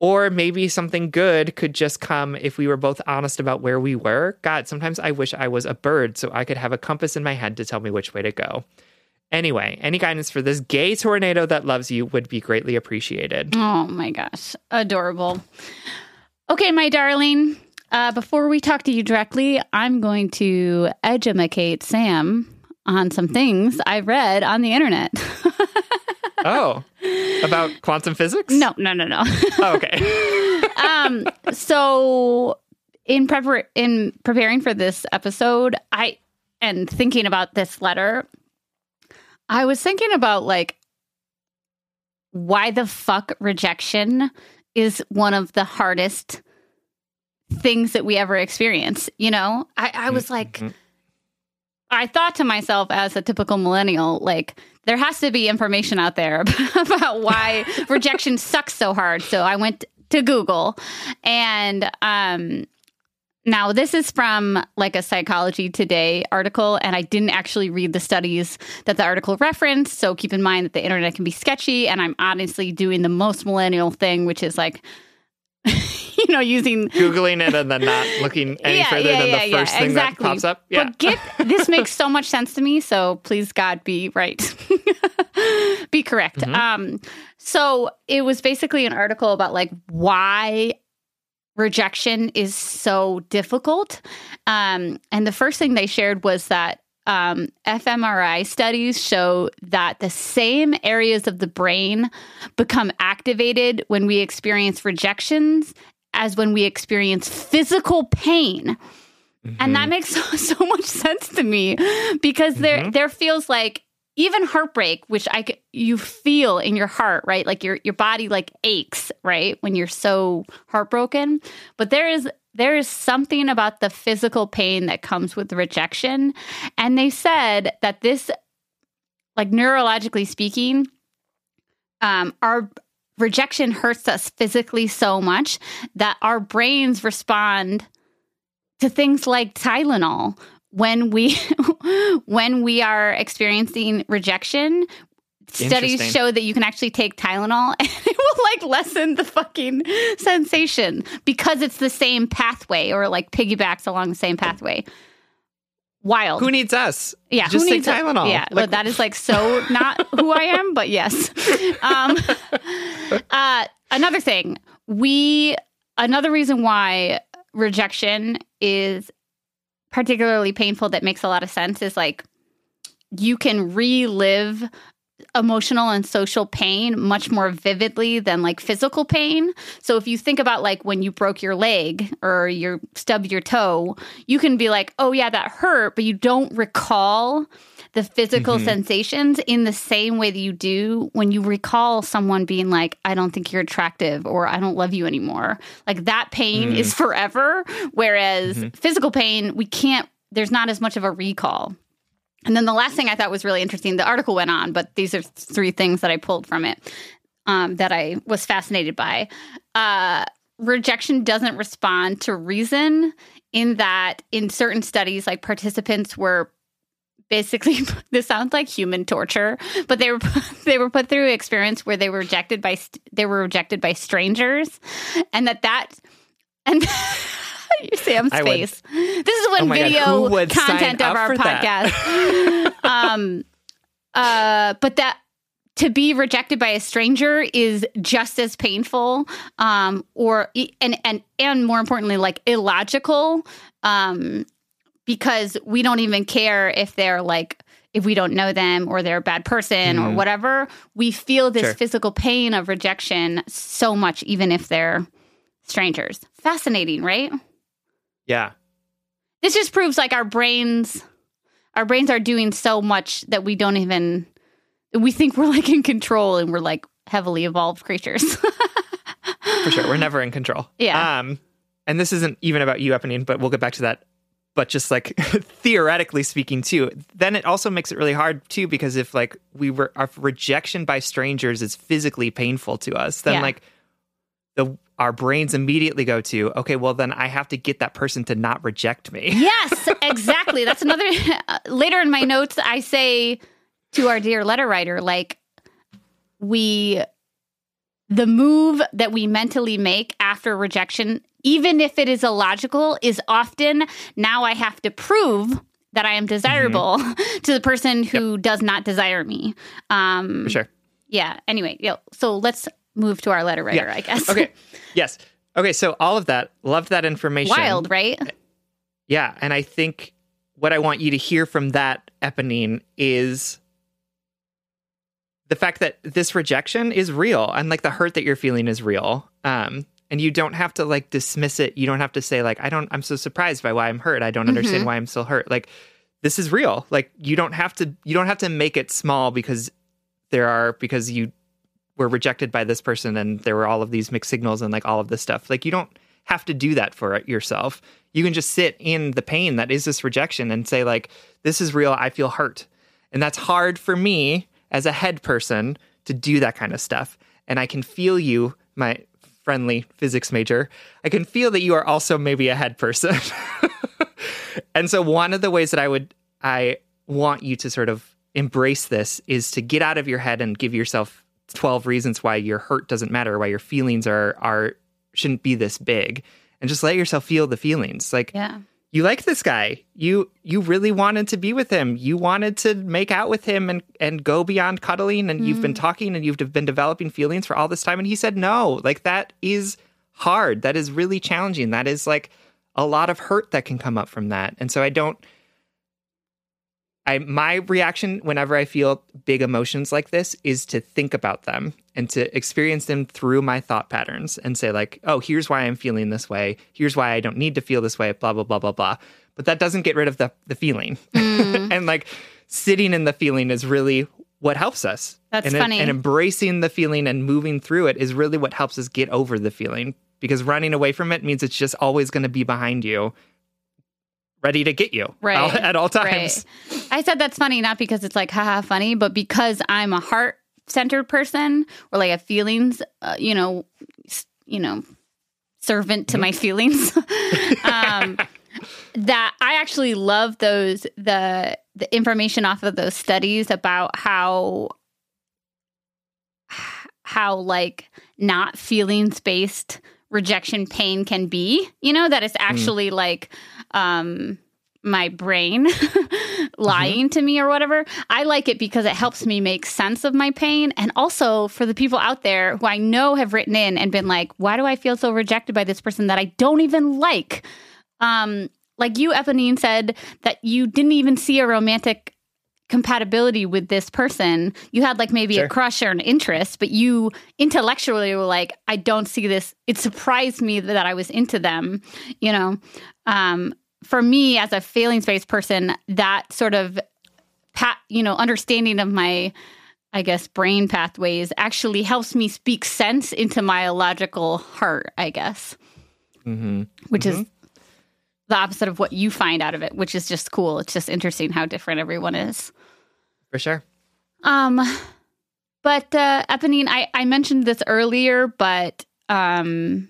Or maybe something good could just come if we were both honest about where we were. God, sometimes I wish I was a bird so I could have a compass in my head to tell me which way to go. Anyway, any guidance for this gay tornado that loves you would be greatly appreciated. Oh, my gosh. Adorable. Okay, my darling, uh, before we talk to you directly, I'm going to edumacate Sam on some things I read on the internet. Oh, about quantum physics? No, no, no, no. Oh, okay. um, so in prepar- in preparing for this episode, I and thinking about this letter, I was thinking about, like, why the fuck rejection is one of the hardest things that we ever experience, you know? I, I was like, mm-hmm. I thought to myself as a typical millennial, like, there has to be information out there about why rejection sucks so hard. So I went to Google, and um, now this is from, like, a Psychology Today article, and I didn't actually read the studies that the article referenced. So keep in mind that the internet can be sketchy, and I'm honestly doing the most millennial thing, which is, like, you know, using Googling it and then not looking any yeah, further yeah, than yeah, the first yeah, thing exactly. that pops up. Yeah. But get, this makes so much sense to me. So please, God, be right. Be correct. Mm-hmm. Um, so it was basically an article about, like, why rejection is so difficult. Um, and the first thing they shared was that Um, fMRI studies show that the same areas of the brain become activated when we experience rejections as when we experience physical pain. Mm-hmm. And that makes so, so much sense to me, because there, mm-hmm. there feels like even heartbreak, which I, you feel in your heart, right? Like your, your body, like, aches, right? When you're so heartbroken. But there is There is something about the physical pain that comes with rejection. And they said that this, like, neurologically speaking, um, our rejection hurts us physically so much that our brains respond to things like Tylenol. When we, when we are experiencing rejection, studies show that you can actually take Tylenol and it will, like, lessen the fucking sensation because it's the same pathway, or, like, piggybacks along the same pathway. Wild. Who needs us? Yeah. Just take Tylenol. Yeah. Like, well, that is, like, so not who I am, but yes. Um, uh, another thing, we, another reason why rejection is particularly painful that makes a lot of sense is, like, you can relive emotional and social pain much more vividly than, like, physical pain. So if you think about, like, when you broke your leg or you stubbed your toe, you can be like, oh yeah, that hurt, but you don't recall the physical mm-hmm. sensations in the same way that you do when you recall someone being like, I don't think you're attractive, or I don't love you anymore. Like, that pain mm. is forever, whereas mm-hmm. physical pain, we can't, there's not as much of a recall. And then the last thing I thought was really interesting, the article went on, but these are three things that I pulled from it um, that I was fascinated by. Uh, rejection doesn't respond to reason, in that in certain studies, like, participants were basically, this sounds like human torture, but they were they were put through an experience where they were rejected by they were rejected by strangers, and that that and. Sam's face. This is when oh video God, content of our podcast Um, uh, but that to be rejected by a stranger is just as painful, um, or and and and more importantly, like illogical, um, because we don't even care if they're like. If we don't know them or they're a bad person mm. or whatever, we feel this sure. physical pain of rejection so much, even if they're strangers. Fascinating, right? Yeah. This just proves like our brains, our brains are doing so much that we don't even, we think we're like in control and we're like heavily evolved creatures. For sure. We're never in control. Yeah. Um, and this isn't even about you, Eponine, but we'll get back to that. But just like theoretically speaking, too, then it also makes it really hard, too, because if like we were our rejection by strangers is physically painful to us, then yeah. like the our brains immediately go to, OK, well, then I have to get that person to not reject me. Yes, exactly. That's another later in my notes. I say to our dear letter writer, like we the move that we mentally make after rejection, even if it is illogical, is often now I have to prove that I am desirable mm-hmm. to the person who yep. does not desire me. Um, For sure. Yeah. Anyway, yeah. So let's move to our letter writer, yeah. I guess. Okay. Yes. Okay. So all of that, loved that information. Wild, right? Yeah. And I think what I want you to hear from that, Eponine, is the fact that this rejection is real and like the hurt that you're feeling is real. Um, And you don't have to, like, dismiss it. You don't have to say, like, I don't, I'm so surprised by why I'm hurt. I don't understand mm-hmm. why I'm still hurt. Like, this is real. Like, you don't have to, you don't have to make it small because there are, because you were rejected by this person and there were all of these mixed signals and, like, all of this stuff. Like, you don't have to do that for yourself. You can just sit in the pain that is this rejection and say, like, this is real. I feel hurt. And that's hard for me as a head person to do that kind of stuff. And I can feel you, my... friendly physics major, I can feel that you are also maybe a head person. And so one of the ways that I would, I want you to sort of embrace this is to get out of your head and give yourself twelve reasons why your hurt doesn't matter, why your feelings are, are, shouldn't be this big. And just let yourself feel the feelings. Like, yeah. you like this guy. You, you really wanted to be with him. You wanted to make out with him and, and go beyond cuddling. And mm. you've been talking and you've been developing feelings for all this time. And he said, no, like that is hard. That is really challenging. That is like a lot of hurt that can come up from that. And so I don't, I, my reaction whenever I feel big emotions like this is to think about them and to experience them through my thought patterns and say like, oh, here's why I'm feeling this way. Here's why I don't need to feel this way, blah, blah, blah, blah, blah. But that doesn't get rid of the, the feeling. Mm. And like sitting in the feeling is really what helps us. That's and, funny. And embracing the feeling and moving through it is really what helps us get over the feeling, because running away from it means it's just always going to be behind you, ready to get you right. all, at all times. Right. I said that's funny, not because it's like, haha, funny, but because I'm a heart-centered person or like a feelings, uh, you know, you know, servant to my feelings. um, that I actually love those, the the information off of those studies about how, how like not feelings-based rejection pain can be, you know, that it's actually mm. like um, my brain lying mm-hmm. to me or whatever. I like it because it helps me make sense of my pain. And also for the people out there who I know have written in and been like, why do I feel so rejected by this person that I don't even like? Um, like you, Eponine, said that you didn't even see a romantic compatibility with this person. You had like maybe sure. a crush or an interest, but you intellectually were like, I don't see this. It surprised me that I was into them, you know. Um, for me as a feelings-based person, that sort of, pa- you know, understanding of my, I guess, brain pathways actually helps me speak sense into my illogical heart, I guess, mm-hmm. which mm-hmm. is the opposite of what you find out of it, which is just cool. It's just interesting how different everyone is. For sure. Um, but uh, Eponine, I, I mentioned this earlier, but um,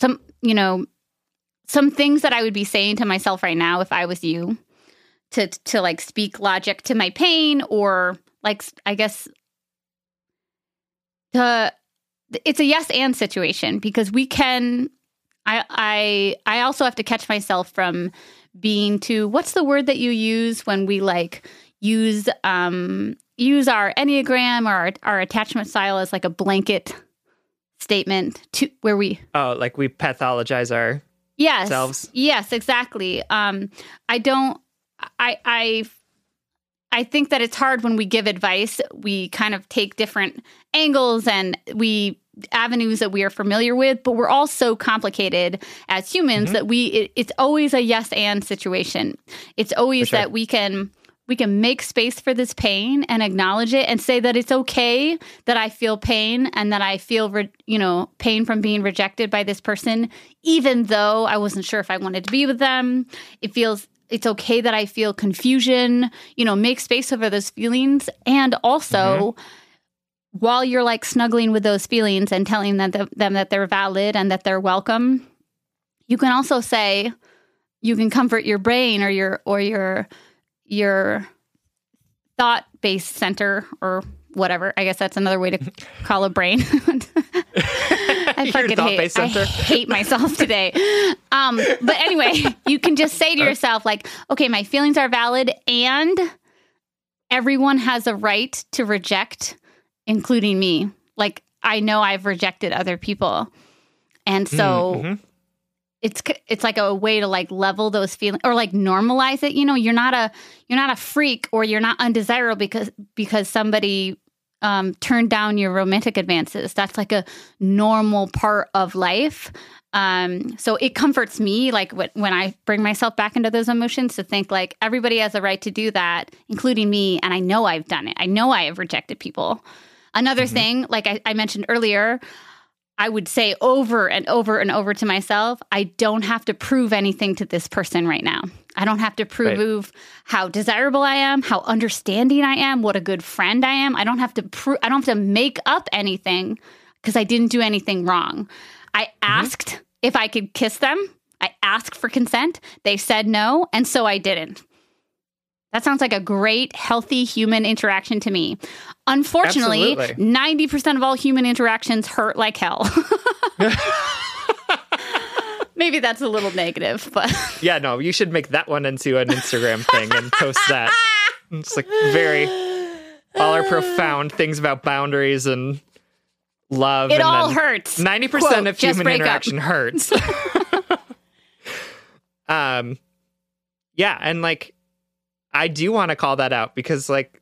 some, you know, some things that I would be saying to myself right now if I was you, to to like speak logic to my pain, or like I guess to, it's a yes and situation, because we can I I I also have to catch myself from being too, what's the word that you use when we like use um use our Enneagram or our, our attachment style as like a blanket statement to where we oh like we pathologize our yes selves. Yes, exactly. Um, I don't. I I. I think that it's hard when we give advice, we kind of take different angles and we avenues that we are familiar with, but we're all so complicated as humans mm-hmm. that we it, it's always a yes and situation. It's always sure. that we can we can make space for this pain and acknowledge it and say that it's okay that I feel pain and that I feel re- you know pain from being rejected by this person, even though I wasn't sure if I wanted to be with them. It feels. It's okay that I feel confusion, you know, make space over those feelings. And also, mm-hmm. while you're like snuggling with those feelings and telling them, th- them that they're valid and that they're welcome, you can also say, you can comfort your brain or your, or your, your thought-based center or whatever. I guess that's another way to call a brain. I fucking hate, I hate myself today. Um, but anyway, you can just say to yourself, like, okay, my feelings are valid and everyone has a right to reject, including me. Like, I know I've rejected other people. And so mm-hmm. it's it's like a way to like level those feelings or like normalize it. You know, you're not a you're not a freak or you're not undesirable because because somebody Um, turn down your romantic advances. That's like a normal part of life. Um, so it comforts me, like when, when I bring myself back into those emotions, to think like everybody has a right to do that, including me. And I know I've done it. I know I have rejected people. Another mm-hmm. thing, like I, I mentioned earlier, I would say over and over and over to myself, I don't have to prove anything to this person right now. I don't have to prove right. how desirable I am, how understanding I am, what a good friend I am. I don't have to pro- I don't have to make up anything because I didn't do anything wrong. I asked mm-hmm. if I could kiss them. I asked for consent. They said no, and so I didn't. That sounds like a great, healthy human interaction to me. Unfortunately, absolutely. ninety percent of all human interactions hurt like hell. Maybe that's a little negative, but... Yeah, no, you should make that one into an Instagram thing and post that. It's like very... All our profound things about boundaries and love. It and all hurts. ninety percent Quote, of human interaction up. hurts. um, Yeah, and like... I do want to call that out because, like,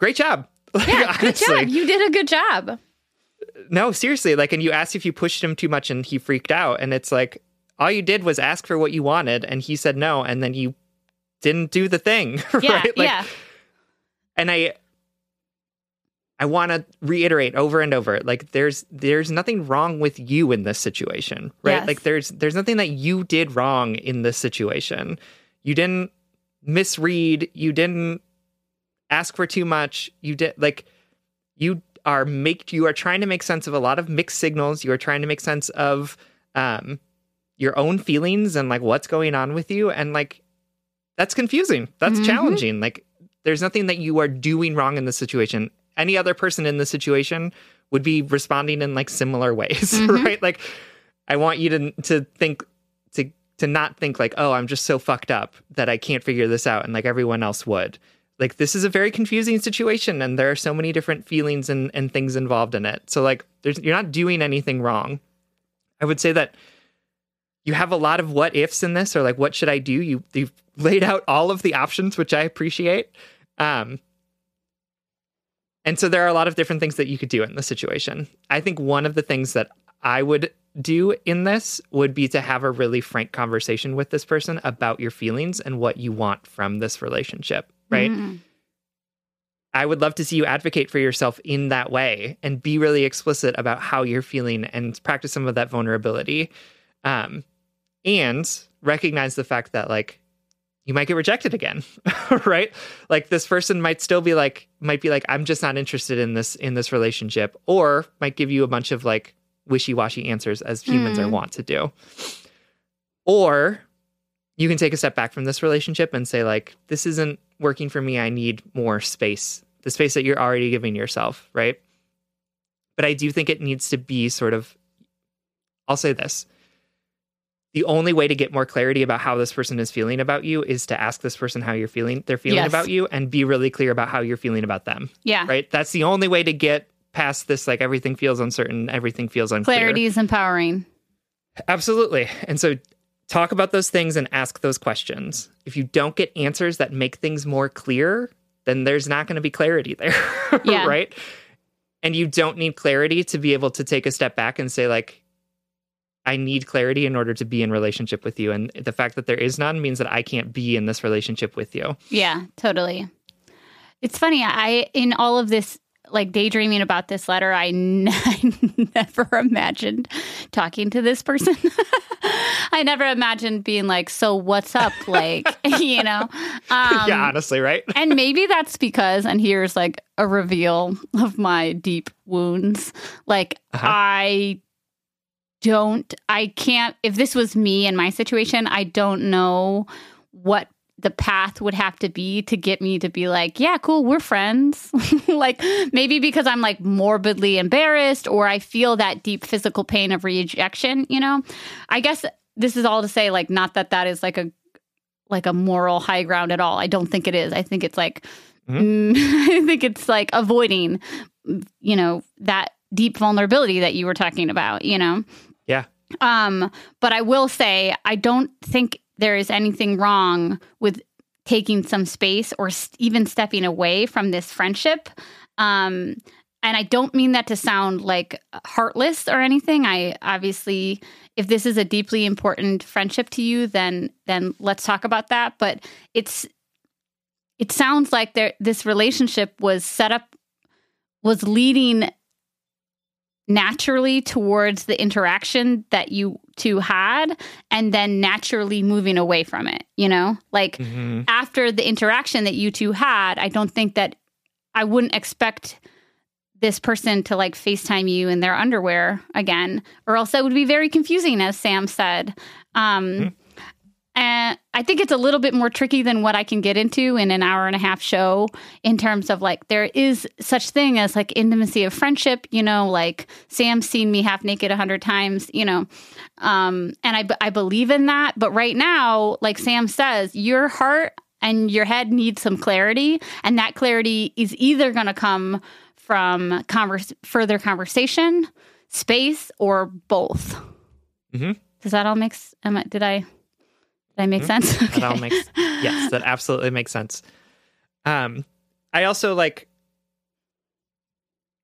great job. Like, yeah, good honestly. job. You did a good job. No, seriously. Like, and you asked if you pushed him too much and he freaked out. And it's like, all you did was ask for what you wanted and he said no. And then you didn't do the thing. Yeah, right? Like, yeah. And I, I want to reiterate over and over, like, there's, there's nothing wrong with you in this situation, right? Yes. Like, there's, there's nothing that you did wrong in this situation. You didn't misread, you didn't ask for too much, you did like you are make you are trying to make sense of a lot of mixed signals. You are trying to make sense of um your own feelings and like what's going on with you, and like that's confusing, that's mm-hmm. challenging. Like there's nothing that you are doing wrong in this situation. Any other person in this situation would be responding in like similar ways. Mm-hmm. Right? Like I want you to to think to to not think like, oh, I'm just so fucked up that I can't figure this out and like everyone else would. Like, this is a very confusing situation and there are so many different feelings and, and things involved in it. So like, there's, you're not doing anything wrong. I would say that you have a lot of what ifs in this, or like, what should I do? You, you've laid out all of the options, which I appreciate. Um, and so there are a lot of different things that you could do in this situation. I think one of the things that I would do in this would be to have a really frank conversation with this person about your feelings and what you want from this relationship, right? Mm-hmm. I would love to see you advocate for yourself in that way and be really explicit about how you're feeling and practice some of that vulnerability. Um, and recognize the fact that like you might get rejected again, right? Like this person might still be like, might be like, I'm just not interested in this, in this relationship, or might give you a bunch of like wishy-washy answers as humans mm. are wont to do. Or you can take a step back from this relationship and say like, this isn't working for me. I need more space, the space that you're already giving yourself. Right. But I do think it needs to be sort of, I'll say this, the only way to get more clarity about how this person is feeling about you is to ask this person how you're feeling, they're feeling yes. about you, and be really clear about how you're feeling about them. Yeah. Right? That's the only way to get past this, like, everything feels uncertain, everything feels unclear. Clarity is empowering. Absolutely. And so talk about those things and ask those questions. If you don't get answers that make things more clear, then there's not going to be clarity there, yeah. right? And you don't need clarity to be able to take a step back and say, like, I need clarity in order to be in relationship with you. And the fact that there is none means that I can't be in this relationship with you. Yeah, totally. It's funny. I, in all of this, like, daydreaming about this letter, I, n- I never imagined talking to this person. I never imagined being like, so what's up? Like, you know? Um, yeah, honestly, right? And maybe that's because, and here's like a reveal of my deep wounds. Like, uh-huh. I don't, I can't, if this was me in my situation, I don't know what the path would have to be to get me to be like, yeah, cool, we're friends. Like, maybe because I'm like morbidly embarrassed, or I feel that deep physical pain of rejection, you know? I guess this is all to say, like, not that that is like a, like a moral high ground at all. I don't think it is. I think it's like, mm-hmm. I think it's like avoiding, you know, that deep vulnerability that you were talking about, you know? Yeah. Um, but I will say, I don't think there is anything wrong with taking some space or st- even stepping away from this friendship. Um, and I don't mean that to sound like heartless or anything. I obviously, if this is a deeply important friendship to you, then, then let's talk about that. But it's, it sounds like there, this relationship was set up, was leading naturally towards the interaction that you two had, and then naturally moving away from it, you know? Like, mm-hmm. after the interaction that you two had, I don't think that, I wouldn't expect this person to like FaceTime you in their underwear again, or else that would be very confusing, as Sam said. Um, mm-hmm. And I think it's a little bit more tricky than what I can get into in an hour and a half show, in terms of like, there is such thing as like intimacy of friendship, you know, like Sam's seen me half naked a hundred times, you know, um, and I, I believe in that. But right now, like Sam says, your heart and your head need some clarity. And that clarity is either going to come from converse, further conversation, space, or both. Mm-hmm. Does that all make sense? Did I... That makes mm-hmm. sense? Okay. That all makes, yes, that absolutely makes sense. Um, I also, like,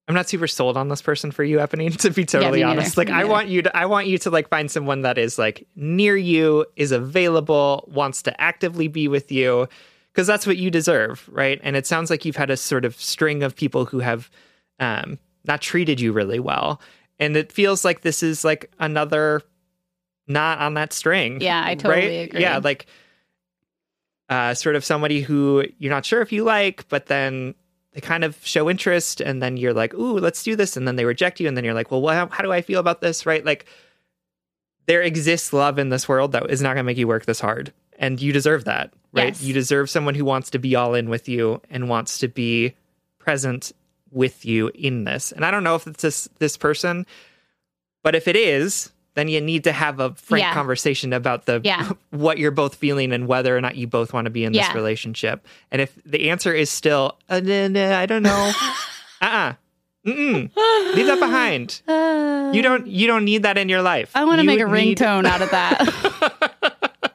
I'm not super sold on this person for you, Eponine, to be totally yeah, honest. Like, me I neither. want you to, I want you to, like, find someone that is, like, near you, is available, wants to actively be with you, because that's what you deserve, right? And it sounds like you've had a sort of string of people who have um, not treated you really well. And it feels like this is, like, another... not on that string. Yeah, I totally right? agree. Yeah, like uh, sort of somebody who you're not sure if you like, but then they kind of show interest, and then you're like, ooh, let's do this. And then they reject you. And then you're like, well, well how, how do I feel about this? Right? Like, there exists love in this world that is not going to make you work this hard. And you deserve that, right? Yes. You deserve someone who wants to be all in with you and wants to be present with you in this. And I don't know if it's this, this person, but if it is... then you need to have a frank yeah. conversation about the yeah. what you're both feeling and whether or not you both want to be in yeah. this relationship. And if the answer is still, uh, nah, nah, I don't know, uh-uh, mm-mm, leave that behind. Uh, you don't you don't need that in your life. I want to make a need... ringtone out of that.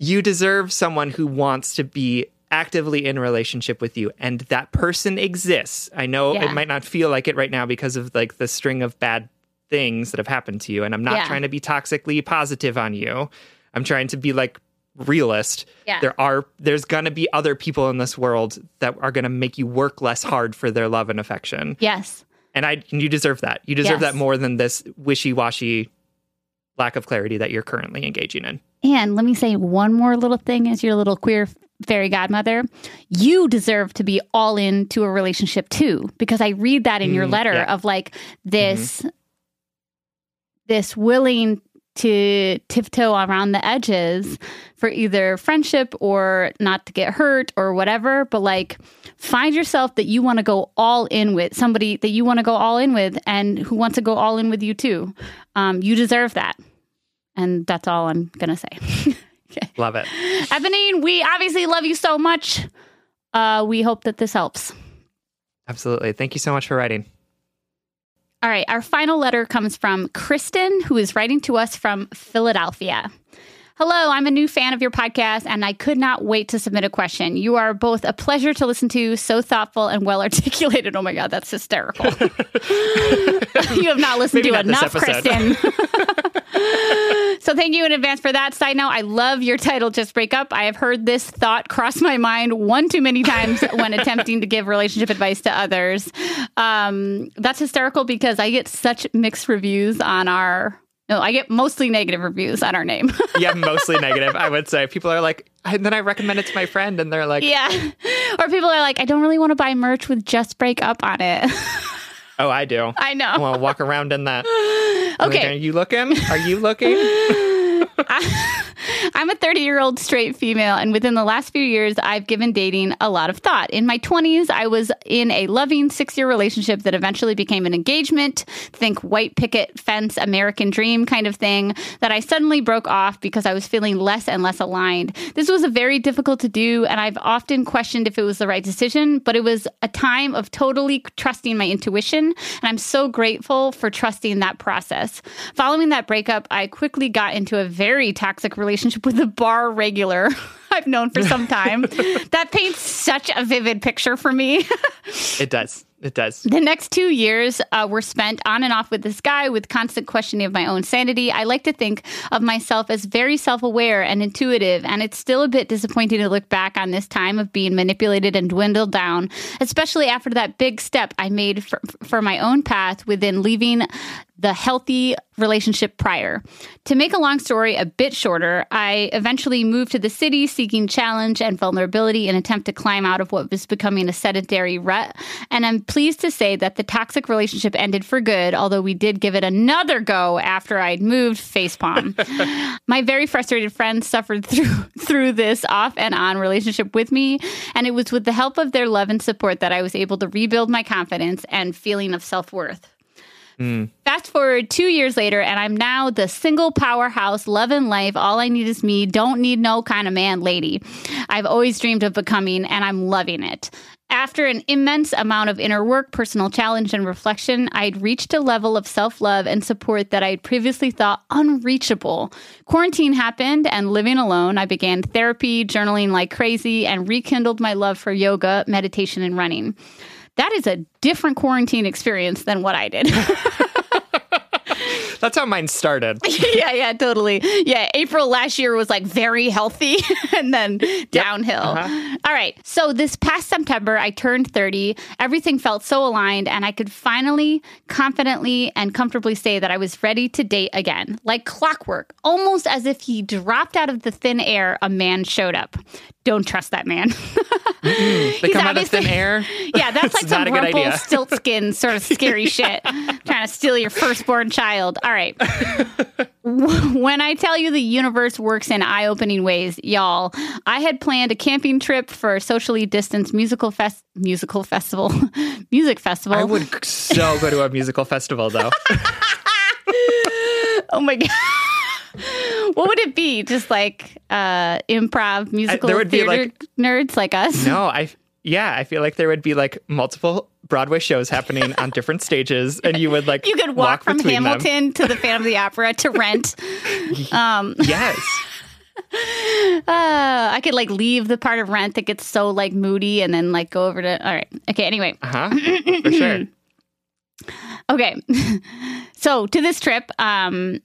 You deserve someone who wants to be actively in relationship with you, and that person exists. I know yeah. it might not feel like it right now because of like the string of bad things that have happened to you, and I'm not yeah. trying to be toxically positive on you. I'm trying to be like realist. Yeah. There are there's gonna be other people in this world that are gonna make you work less hard for their love and affection. Yes, and I and you deserve that. You deserve yes. that more than this wishy-washy lack of clarity that you're currently engaging in. And let me say one more little thing as your little queer fairy godmother. You deserve to be all into a relationship too, because I read that in mm, your letter yeah. of like this. Mm-hmm. this willing to tiptoe around the edges for either friendship or not to get hurt or whatever. But like, find yourself that you want to go all in with somebody that you want to go all in with and who wants to go all in with you too. Um, you deserve that. And that's all I'm going to say. Okay. Love it. Eponine, we obviously love you so much. Uh, we hope that this helps. Absolutely. Thank you so much for writing. All right. Our final letter comes from Kristen, who is writing to us from Philadelphia. Hello, I'm a new fan of your podcast, and I could not wait to submit a question. You are both a pleasure to listen to, so thoughtful and well-articulated. Oh, my God, that's hysterical. You have not listened Maybe to not enough, Kristen. So thank you in advance for that. Side note, I love your title, Just Break Up. I have heard this thought cross my mind one too many times when attempting to give relationship advice to others. Um, that's hysterical because I get such mixed reviews on our... No, I get mostly negative reviews on our name. Yeah, mostly negative, I would say. People are like, and then I recommend it to my friend, and they're like... Yeah. Or people are like, I don't really want to buy merch with Just Break Up on it. Oh, I do. I know. I want to walk around in that. Okay. Like, are you looking? Are you looking? I, I'm a thirty-year-old straight female, and within the last few years, I've given dating a lot of thought. In my twenties, I was in a loving six-year relationship that eventually became an engagement, think white picket fence, American dream kind of thing, that I suddenly broke off because I was feeling less and less aligned. This was a very difficult to do, and I've often questioned if it was the right decision, but it was a time of totally trusting my intuition, and I'm so grateful for trusting that process. Following that breakup, I quickly got into a very toxic relationship with a bar regular I've known for some time. That paints such a vivid picture for me. It does. It does. The next two years uh, were spent on and off with this guy with constant questioning of my own sanity. I like to think of myself as very self-aware and intuitive, and it's still a bit disappointing to look back on this time of being manipulated and dwindled down, especially after that big step I made for, for my own path within leaving the healthy relationship prior. To make a long story a bit shorter, I eventually moved to the city seeking challenge and vulnerability in an attempt to climb out of what was becoming a sedentary rut. And I'm pleased to say that the toxic relationship ended for good, although we did give it another go after I'd moved, facepalm. My very frustrated friends suffered through through this off and on relationship with me, and it was with the help of their love and support that I was able to rebuild my confidence and feeling of self-worth. Mm. Fast forward two years later, and I'm now the single powerhouse, love and life. All I need is me. Don't need no kind of man, lady. I've always dreamed of becoming, and I'm loving it. After an immense amount of inner work, personal challenge, and reflection, I'd reached a level of self-love and support that I'd previously thought unreachable. Quarantine happened, and living alone, I began therapy, journaling like crazy, and rekindled my love for yoga, meditation, and running. That is a different quarantine experience than what I did. That's how mine started. yeah, yeah, totally. Yeah, April last year was like very healthy and then yep. downhill. Uh-huh. All right. So this past September, I turned thirty. Everything felt so aligned, and I could finally, confidently, and comfortably say that I was ready to date again. Like clockwork, almost as if he dropped out of the thin air, a man showed up. Don't trust that man. Mm-hmm. They He's come out of thin air. Yeah, that's like some Rumpelstiltskin sort of scary shit. Trying to steal your firstborn child. All right. When I tell you the universe works in eye-opening ways, y'all, I had planned a camping trip for a socially distanced musical fest, musical festival, music festival. I would so go to a musical festival, though. Oh my God. What would it be? Just like uh, improv, musical I, there would theater be like, nerds like us? No, I yeah, I feel like there would be like multiple Broadway shows happening on different stages, and you would like you could walk, walk from Hamilton them. To the Phantom of the Opera to Rent. Um, yes. Uh, I could like leave the part of Rent that gets so like moody, and then like go over to all right, okay. Anyway, uh huh, for sure. Okay, so to this trip, um.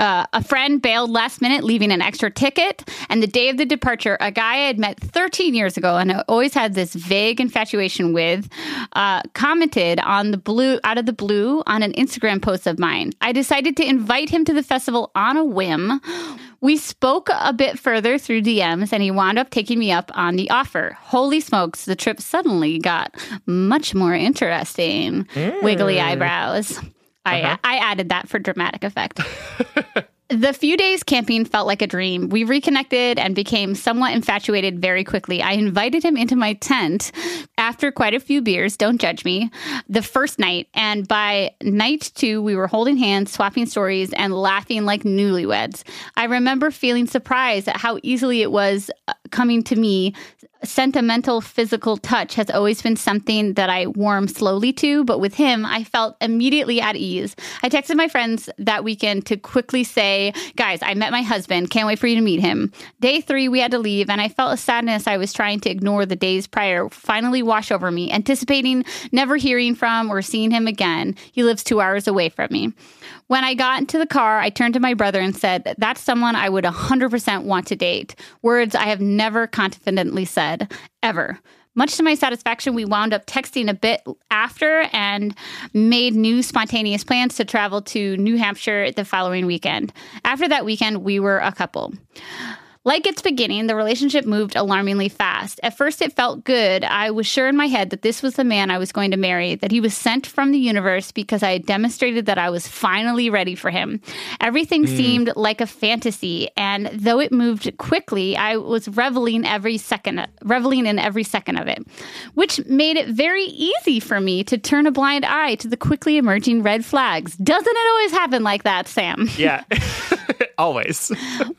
Uh, a friend bailed last minute, leaving an extra ticket. And the day of the departure, a guy I had met thirteen years ago and I always had this vague infatuation with, uh, commented on the blue out of the blue on an Instagram post of mine. I decided to invite him to the festival on a whim. We spoke a bit further through D Ms, and he wound up taking me up on the offer. Holy smokes, the trip suddenly got much more interesting. Mm. Wiggly eyebrows. Uh-huh. I, I added that for dramatic effect. The few days camping felt like a dream. We reconnected and became somewhat infatuated very quickly. I invited him into my tent after quite a few beers, don't judge me, the first night. And by night two, we were holding hands, swapping stories, and laughing like newlyweds. I remember feeling surprised at how easily it was coming to me. Sentimental physical touch has always been something that I warm slowly to, but with him, I felt immediately at ease. I texted my friends that weekend to quickly say, guys, I met my husband. Can't wait for you to meet him. Day three, we had to leave, and I felt a sadness I was trying to ignore the days prior finally wash over me, anticipating never hearing from or seeing him again. He lives two hours away from me. When I got into the car, I turned to my brother and said, that's someone I would one hundred percent want to date. Words I have never confidently said. Ever. Much to my satisfaction, we wound up texting a bit after and made new spontaneous plans to travel to New Hampshire the following weekend. After that weekend, we were a couple. Like its beginning, the relationship moved alarmingly fast. At first, it felt good. I was sure in my head that this was the man I was going to marry, that he was sent from the universe because I had demonstrated that I was finally ready for him. Everything mm. seemed like a fantasy, and though it moved quickly, I was reveling every second, reveling in every second of it, which made it very easy for me to turn a blind eye to the quickly emerging red flags. Doesn't it always happen like that, Sam? Yeah. Always.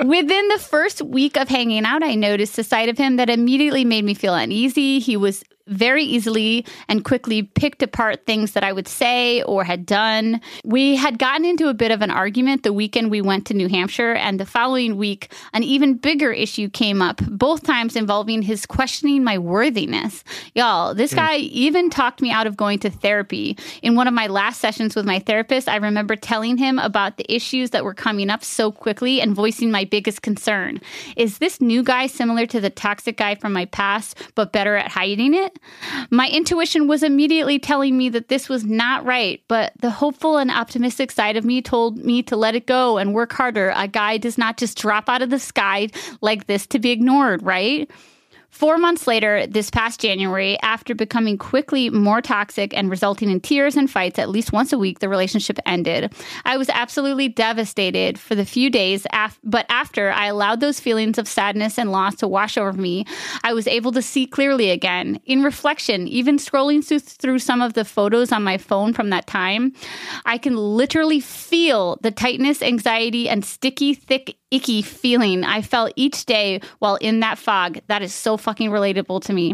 Within the first week of hanging out, I noticed a side of him that immediately made me feel uneasy. He was very easily and quickly picked apart things that I would say or had done. We had gotten into a bit of an argument the weekend we went to New Hampshire, and the following week, an even bigger issue came up, both times involving his questioning my worthiness. Y'all, this guy mm. even talked me out of going to therapy. In one of my last sessions with my therapist, I remember telling him about the issues that were coming up so quickly and voicing my biggest concern. Is this new guy similar to the toxic guy from my past, but better at hiding it? My intuition was immediately telling me that this was not right, but the hopeful and optimistic side of me told me to let it go and work harder. A guy does not just drop out of the sky like this to be ignored, right? Four months later, this past January, after becoming quickly more toxic and resulting in tears and fights at least once a week, the relationship ended. I was absolutely devastated for the few days, af- but after I allowed those feelings of sadness and loss to wash over me, I was able to see clearly again. In reflection, even scrolling through, through some of the photos on my phone from that time, I can literally feel the tightness, anxiety, and sticky, thick icky feeling I felt each day while in that fog. That is so fucking relatable to me.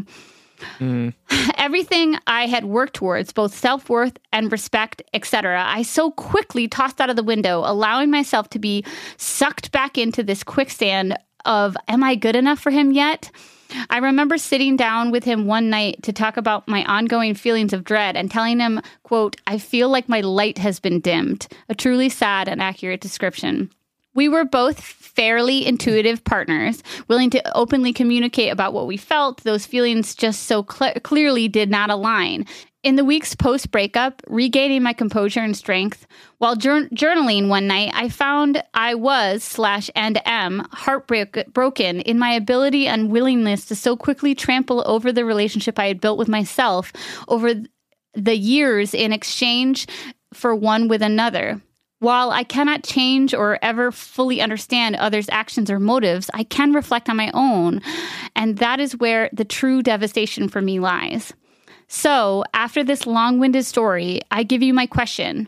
Mm. Everything I had worked towards, both self-worth and respect, et cetera, I so quickly tossed out of the window, allowing myself to be sucked back into this quicksand of, am I good enough for him yet? I remember sitting down with him one night to talk about my ongoing feelings of dread and telling him, quote, I feel like my light has been dimmed. A truly sad and accurate description. We were both fairly intuitive partners, willing to openly communicate about what we felt. Those feelings just so cl- clearly did not align. In the weeks post-breakup, regaining my composure and strength, while jour- journaling one night, I found I was, slash and am, heartbroken in my ability and willingness to so quickly trample over the relationship I had built with myself over th- the years in exchange for one with another. While I cannot change or ever fully understand others' actions or motives, I can reflect on my own, and that is where the true devastation for me lies. So, after this long-winded story, I give you my question.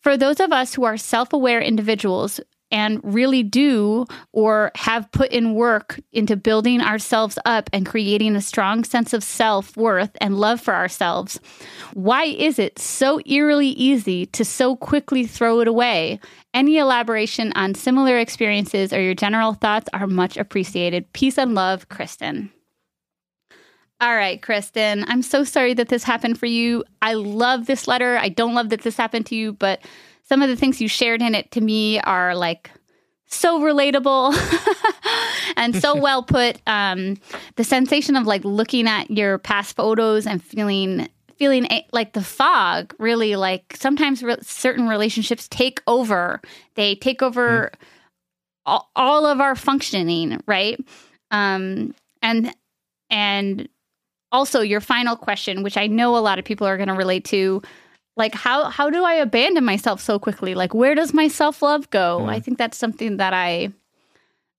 For those of us who are self-aware individuals and really do or have put in work into building ourselves up and creating a strong sense of self-worth and love for ourselves, why is it so eerily easy to so quickly throw it away? Any elaboration on similar experiences or your general thoughts are much appreciated. Peace and love, Kristen. All right, Kristen, I'm so sorry that this happened for you. I love this letter. I don't love that this happened to you, but some of the things you shared in it to me are like so relatable and so well put. Um, the sensation of like looking at your past photos and feeling feeling like the fog really like sometimes re- certain relationships take over. They take over mm. all, all of our functioning, right? Um, and and also your final question, which I know a lot of people are going to relate to. Like, how, how do I abandon myself so quickly? Like, where does my self-love go? Mm. I think that's something that I,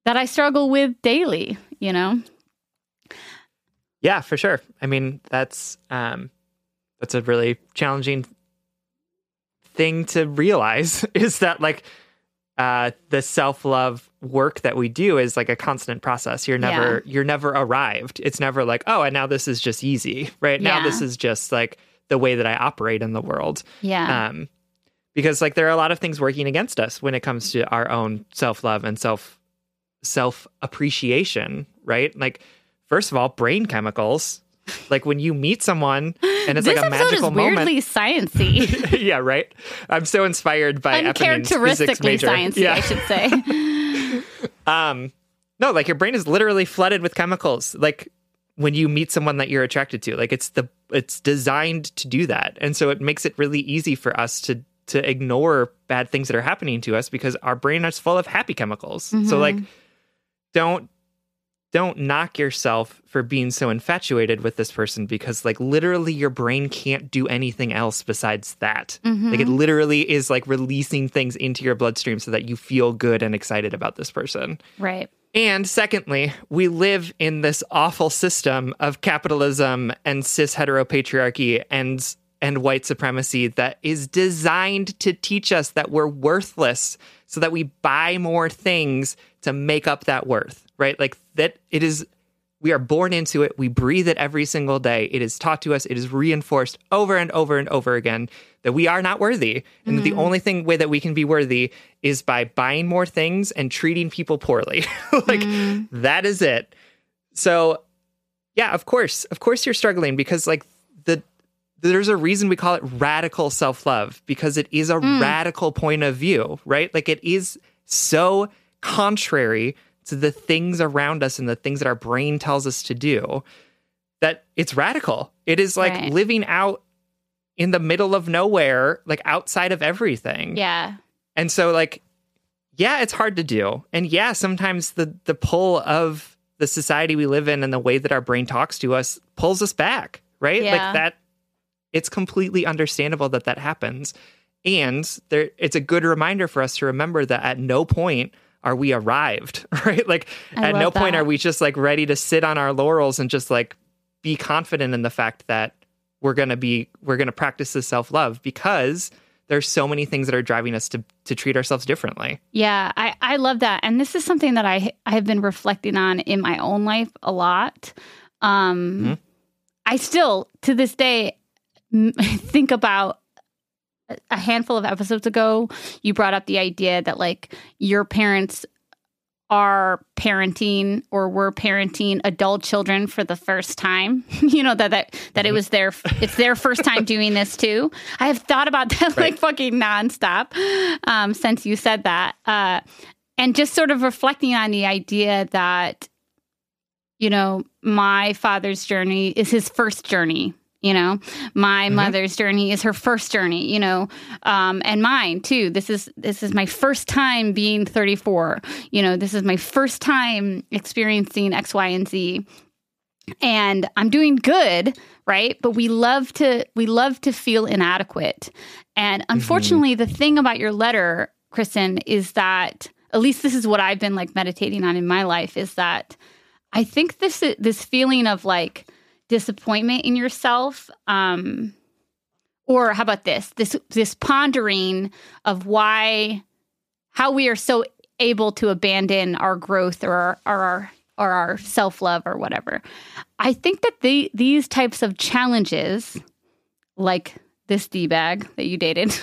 that I struggle with daily, you know? Yeah, for sure. I mean, that's, um, that's a really challenging thing to realize is that, like, uh, the self-love work that we do is like a constant process. You're never, yeah. you're never arrived. It's never like, oh, and now this is just easy, right? Now yeah. this is just like the way that I operate in the world. Yeah. Um, because like there are a lot of things working against us when it comes to our own self-love and self self appreciation, right? Like, first of all, brain chemicals. Like when you meet someone and it's like a magical moment. This episode is weirdly sciencey. Yeah, right. I'm so inspired by Eponym's physics major. Uncharacteristically sciencey, yeah. I should say. um, no, like your brain is literally flooded with chemicals. Like when you meet someone that you're attracted to, like it's the it's designed to do that, and so it makes it really easy for us to to ignore bad things that are happening to us because our brain is full of happy chemicals. Mm-hmm. So like, don't. Don't knock yourself for being so infatuated with this person because, like, literally your brain can't do anything else besides that. Mm-hmm. Like, it literally is, like, releasing things into your bloodstream so that you feel good and excited about this person. Right. And secondly, we live in this awful system of capitalism and cis-heteropatriarchy and, and white supremacy that is designed to teach us that we're worthless so that we buy more things to make up that worth. Right? Like that it is, we are born into it. We breathe it every single day. It is taught to us. It is reinforced over and over and over again that we are not worthy. And mm. the only thing way that we can be worthy is by buying more things and treating people poorly. Like mm. that is it. So yeah, of course, of course you're struggling because like the, there's a reason we call it radical self-love because it is a mm. radical point of view, right? Like it is so contrary to the things around us and the things that our brain tells us to do, that it's radical. It is like right. living out in the middle of nowhere, like outside of everything. Yeah. And so like, yeah, it's hard to do. And yeah, sometimes the, the pull of the society we live in and the way that our brain talks to us pulls us back, right? Yeah. Like that, it's completely understandable that that happens. And there, it's a good reminder for us to remember that at no point are we arrived, right? Like I at no that. point are we just like ready to sit on our laurels and just like be confident in the fact that we're going to be, we're going to practice this self-love because there's so many things that are driving us to, to treat ourselves differently. Yeah. I, I love that. And this is something that I, I have been reflecting on in my own life a lot. Um, mm-hmm. I still, to this day, think about a handful of episodes ago, you brought up the idea that like your parents are parenting or were parenting adult children for the first time, you know, that, that, that it was their, it's their first time doing this too. I have thought about that right. like fucking nonstop um, since you said that. Uh, and just sort of reflecting on the idea that, you know, my father's journey is his first journey. You know, my mm-hmm. mother's journey is her first journey, you know, um, and mine too. This is, this is my first time being thirty-four, you know, this is my first time experiencing X, Y, and Z, and I'm doing good. Right. But we love to, we love to feel inadequate. And unfortunately, mm-hmm. the thing about your letter, Kristen, is that, at least this is what I've been like meditating on in my life, is that I think this, this feeling of like, disappointment in yourself, um, or how about this, this, this pondering of why, how we are so able to abandon our growth or our, or our, or our self-love or whatever. I think that the, these types of challenges, like this D-bag that you dated,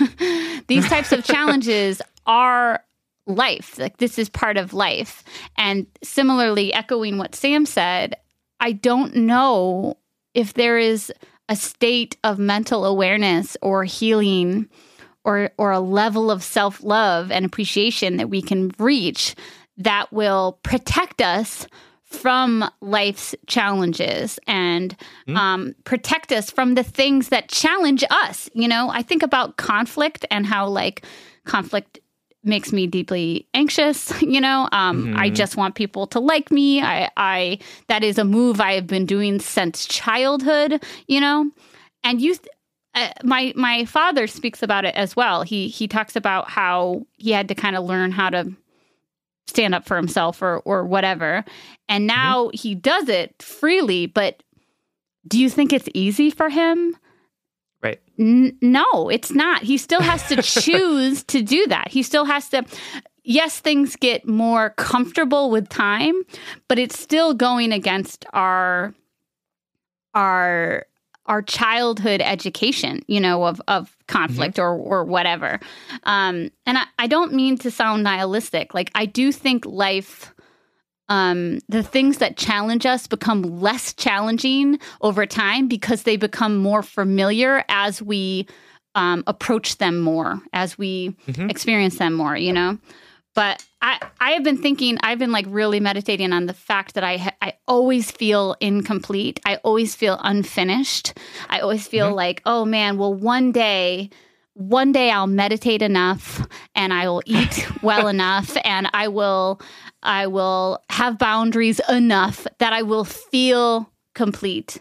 these types of challenges are life. Like this is part of life. And similarly, echoing what Sam said, I don't know if there is a state of mental awareness or healing or or a level of self-love and appreciation that we can reach that will protect us from life's challenges and mm. um, protect us from the things that challenge us. You know, I think about conflict and how like conflict makes me deeply anxious, you know, um, mm-hmm. I just want people to like me. I, I, that is a move I have been doing since childhood, you know, and you, th- Uh, my my father speaks about it as well. He he talks about how he had to kind of learn how to stand up for himself or or whatever. And now mm-hmm. he does it freely. But do you think it's easy for him? Right. N- no, it's not. He still has to choose to do that. He still has to. Yes, things get more comfortable with time, but it's still going against our our our childhood education, you know, of, of conflict mm-hmm. or, or whatever. Um, and I, I don't mean to sound nihilistic. Like, I do think life, um, the things that challenge us become less challenging over time because they become more familiar as we um, approach them more, as we mm-hmm. experience them more, you know? But I, I have been thinking, I've been like really meditating on the fact that I ha- I always feel incomplete. I always feel unfinished. I always feel mm-hmm. like, oh man, well, one day, one day I'll meditate enough and I will eat well enough and I will, I will have boundaries enough that I will feel complete.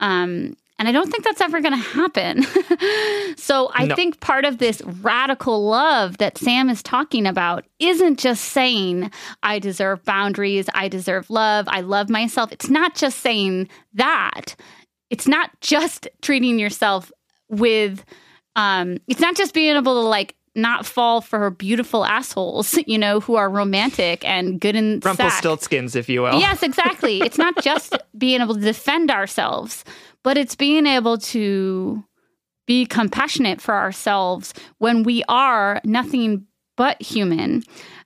Um, and I don't think that's ever going to happen. So I no. think part of this radical love that Sam is talking about isn't just saying, I deserve boundaries, I deserve love, I love myself. It's not just saying that. It's not just treating yourself with, um, it's not just being able to like not fall for beautiful assholes, you know, who are romantic and good in sack. Rumpelstiltskins, if you will. Yes, exactly. It's not just being able to defend ourselves, but it's being able to be compassionate for ourselves when we are nothing but human.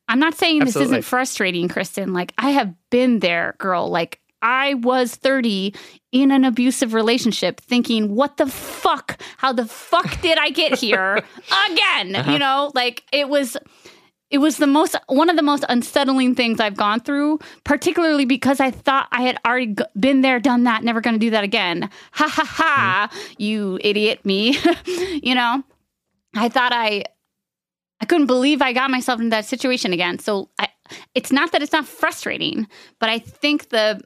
I'm not saying Absolutely. This isn't frustrating, Kristen. Like, I have been there, girl. Like, I was thirty in an abusive relationship thinking, what the fuck? How the fuck did I get here again? Uh-huh. You know, like, it was... It was the most one of the most unsettling things I've gone through, particularly because I thought I had already g- been there, done that, never going to do that again. Ha ha ha, mm. you idiot me. You know, I thought I I couldn't believe I got myself into that situation again. So I, it's not that it's not frustrating, but I think the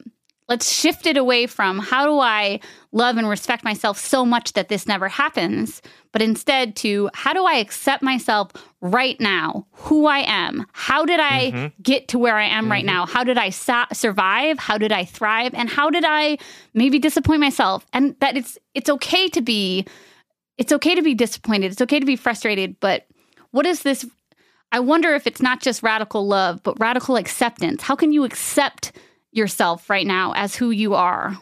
let's shift it away from how do I love and respect myself so much that this never happens, but instead to how do I accept myself right now, who I am? How did I mm-hmm. get to where I am mm-hmm. right now? How did I su- survive? How did I thrive? And how did I maybe disappoint myself? And that it's it's okay to be it's okay to be disappointed. It's okay to be frustrated. But what is this? I wonder if it's not just radical love, but radical acceptance. How can you accept yourself right now as who you are?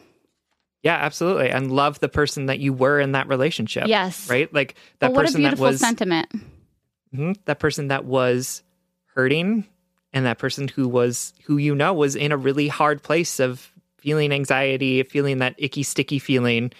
Yeah, absolutely. And love the person that you were in that relationship. Yes. Right? Like that well, person that was... what a beautiful sentiment. Mm-hmm, that person that was hurting and that person who was, who you know was in a really hard place of feeling anxiety, feeling that icky, sticky feeling.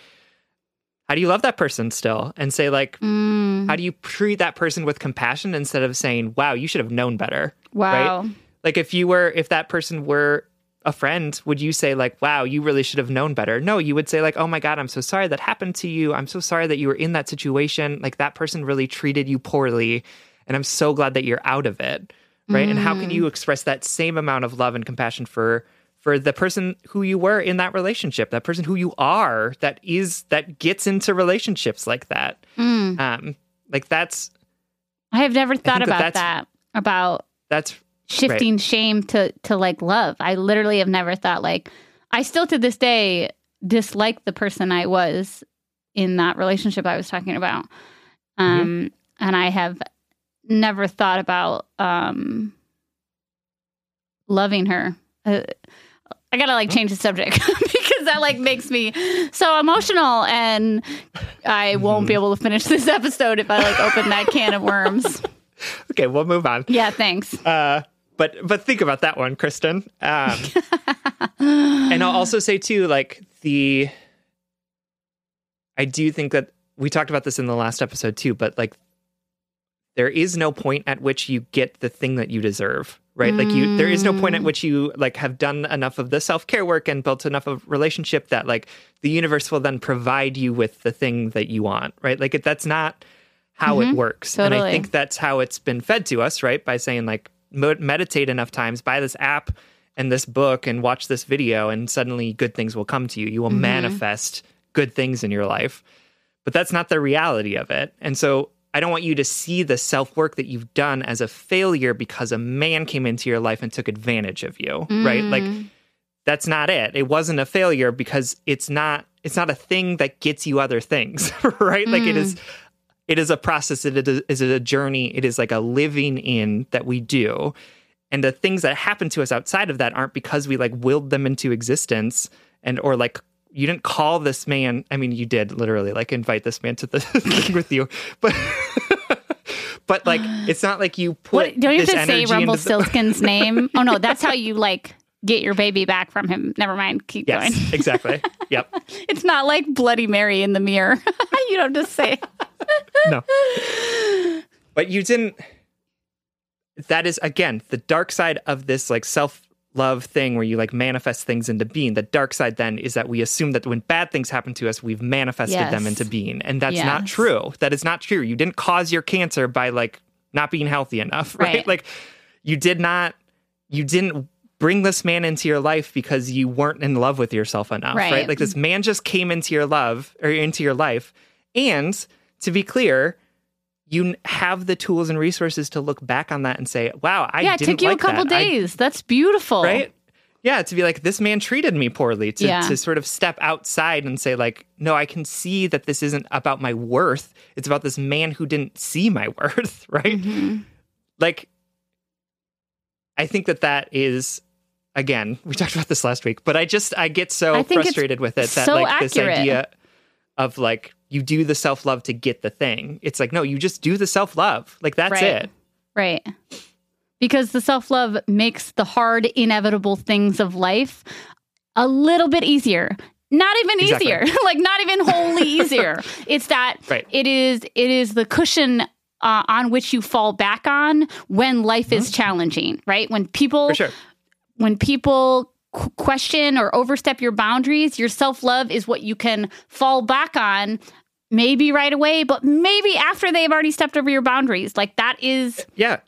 How do you love that person still? And say like, mm. how do you treat that person with compassion instead of saying, wow, you should have known better. Wow. Right? Like if you were, if that person were a friend, would you say like, wow, you really should have known better? No, you would say like, oh my God, I'm so sorry that happened to you. I'm so sorry that you were in that situation. Like that person really treated you poorly. And I'm so glad that you're out of it. Right. Mm. And how can you express that same amount of love and compassion for, for the person who you were in that relationship, that person who you are, that is, that gets into relationships like that. Mm. Um, like that's, I have never thought about that, that about that's shifting right. shame to, to like love. I literally have never thought like, I still to this day dislike the person I was in that relationship I was talking about. Um, mm-hmm. And I have never thought about um, loving her. Uh, I gotta like change the subject because that like makes me so emotional and I won't be able to finish this episode if I like open that can of worms. Okay, we'll move on. Yeah, thanks. Uh, But but think about that one, Kristen. Um, and I'll also say, too, like the I do think that we talked about this in the last episode, too, but like there is no point at which you get the thing that you deserve, right? Mm. Like you there is no point at which you like have done enough of the self-care work and built enough of a relationship that like the universe will then provide you with the thing that you want, right? Like it, that's not how mm-hmm. it works. Totally. And I think that's how it's been fed to us, right? By saying like, meditate enough times, buy this app and this book and watch this video and suddenly good things will come to you. You will mm-hmm. manifest good things in your life. But that's not the reality of it. And so I don't want you to see the self-work that you've done as a failure because a man came into your life and took advantage of you, mm. right? Like, that's not it. It wasn't a failure because it's not it's not a thing that gets you other things, right? Mm. Like, it is it is a process. It is a journey. It is like a living in that we do. And the things that happen to us outside of that aren't because we, like, willed them into existence and or, like, you didn't call this man. I mean, you did literally, like, invite this man to the thing with you. But, but like, it's not like you put what, Don't you this have to say Rumpelstiltskin's the... name? Oh, no, that's how you, like, get your baby back from him. Never mind. Keep yes, going. Exactly. Yep. It's not like Bloody Mary in the mirror. You don't just say no. But you didn't. That is, again, the dark side of this, like, self love thing where you, like, manifest things into being. The dark side then is that we assume that when bad things happen to us, we've manifested yes. them into being. And that's yes. not true. That is not true. You didn't cause your cancer by, like, not being healthy enough, right? right? Like, you did not, you didn't bring this man into your life because you weren't in love with yourself enough, right? right? Like, this man just came into your love or into your life. And to be clear, you have the tools and resources to look back on that and say, wow, I yeah, didn't like that. Yeah, it took you a couple that. days. I, That's beautiful. Right? Yeah, to be like, this man treated me poorly. To, yeah. to sort of step outside and say, like, no, I can see that this isn't about my worth. It's about this man who didn't see my worth, right? Mm-hmm. Like, I think that that is, again, we talked about this last week, but I just, I get so I frustrated with it. So that, like, accurate. This idea of, like, you do the self-love to get the thing. It's like, no, you just do the self-love. Like, that's right. it. Right. Because the self-love makes the hard, inevitable things of life a little bit easier. Not even exactly. easier. Like, not even wholly easier. It's that right. it is it is the cushion uh, on which you fall back on when life mm-hmm. is challenging, right? When people, sure. when people... question or overstep your boundaries, your self-love is what you can fall back on, maybe right away, but maybe after they've already stepped over your boundaries. Like, that is, yeah,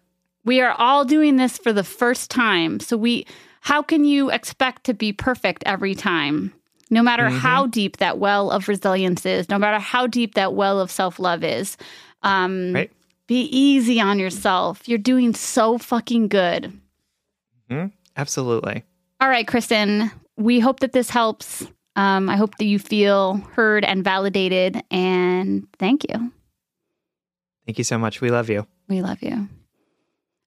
we are all doing this for the first time. So we, how can you expect to be perfect every time? No matter mm-hmm. how deep that well of resilience is, no matter how deep that well of self-love is, um, right. be easy on yourself. You're doing so fucking good. Mm-hmm. Absolutely. All right, Kristen, we hope that this helps. Um, I hope that you feel heard and validated, and thank you. Thank you so much. We love you. We love you.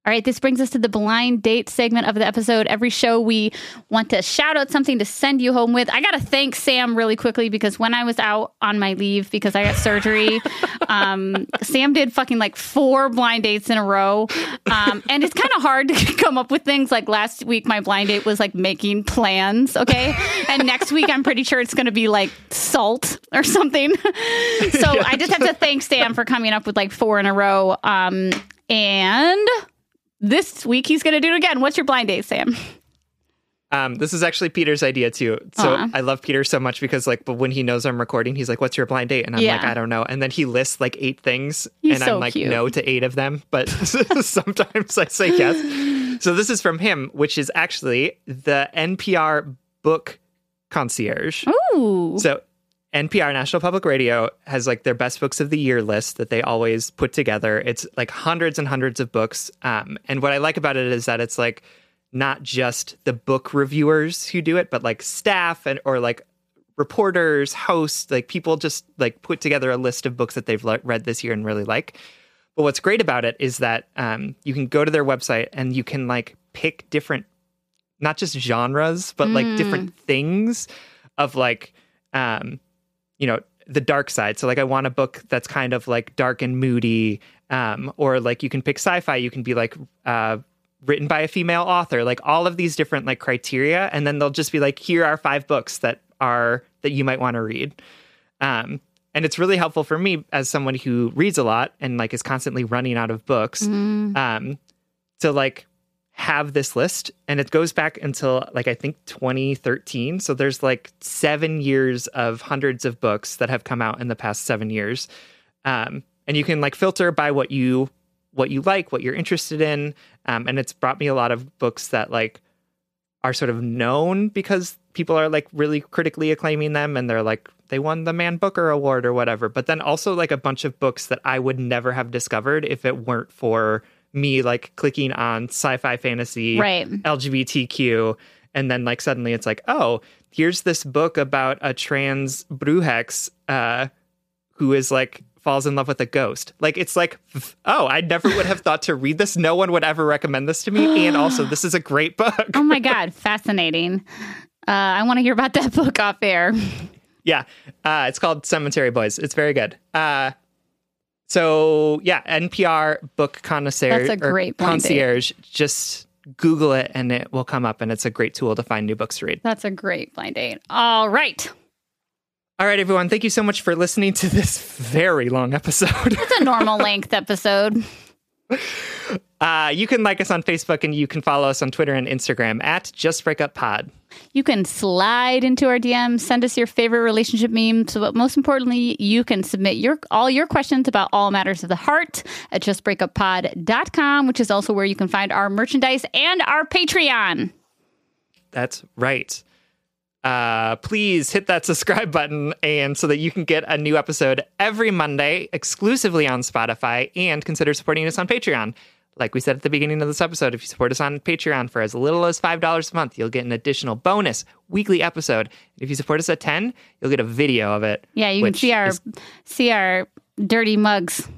All right, this brings us to the blind date segment of the episode. Every show we want to shout out something to send you home with. I got to thank Sam really quickly because when I was out on my leave because I got surgery, um, Sam did fucking like four blind dates in a row. Um, and it's kind of hard to come up with things. Like last week, my blind date was like making plans, okay? And next week, I'm pretty sure it's going to be like salt or something. So yeah. I just have to thank Sam for coming up with like four in a row. Um, and this week, he's going to do it again. What's your blind date, Sam? Um, this is actually Peter's idea, too. So uh-huh. I love Peter so much because, like, but when he knows I'm recording, he's like, what's your blind date? And I'm yeah. like, I don't know. And then he lists, like, eight things. He's and so I'm like, cute. No to eight of them. But sometimes I say yes. So this is from him, which is actually the N P R book concierge. Ooh. So N P R, National Public Radio, has like their best books of the year list that they always put together. It's like hundreds and hundreds of books. Um, and what I like about it is that it's like not just the book reviewers who do it, but like staff and or like reporters, hosts, like people just like put together a list of books that they've le- read this year and really like. But what's great about it is that um, you can go to their website and you can like pick different, not just genres, but mm. like different things of like, um, you know, the dark side. So like I want a book that's kind of like dark and moody, um, or like you can pick sci-fi, you can be like uh, written by a female author, like all of these different like criteria. And then they'll just be like, here are five books that are that you might want to read. Um, and it's really helpful for me as someone who reads a lot and like is constantly running out of books mm. um, to like have this list. And it goes back until like I think twenty thirteen, so there's like seven years of hundreds of books that have come out in the past seven years, um and you can like filter by what you what you like, what you're interested in, um and it's brought me a lot of books that like are sort of known because people are like really critically acclaiming them, and they're like, they won the Man Booker Award or whatever. But then also like a bunch of books that I would never have discovered if it weren't for me like clicking on sci-fi, fantasy, right, L G B T Q. And then like suddenly it's like, oh, here's this book about a trans Bruhex uh, who is like falls in love with a ghost. Like, it's like, oh, I never would have thought to read this. No one would ever recommend this to me. And also, this is a great book. Oh, my God. Fascinating. Uh, I want to hear about that book off air. Yeah. Uh, it's called Cemetery Boys. It's very good. Uh, so, yeah, N P R book connoisseur. That's a great point, concierge. Date. Just Google it and it will come up. And it's a great tool to find new books to read. That's a great blind date. All right. All right, everyone. Thank you so much for listening to this very long episode. It's a normal length episode. Uh, you can like us on Facebook, and you can follow us on Twitter and Instagram at Just Break Up Pod. You can slide into our D Ms, send us your favorite relationship memes, but most importantly, you can submit your all your questions about all matters of the heart at just break up pod dot com, which is also where you can find our merchandise and our Patreon. That's right. Uh, please hit that subscribe button, and so that you can get a new episode every Monday exclusively on Spotify, and consider supporting us on Patreon. Like we said at the beginning of this episode, if you support us on Patreon for as little as five dollars a month, you'll get an additional bonus weekly episode. If you support us at ten dollars, you'll get a video of it. Yeah, you can see our is, see our dirty mugs.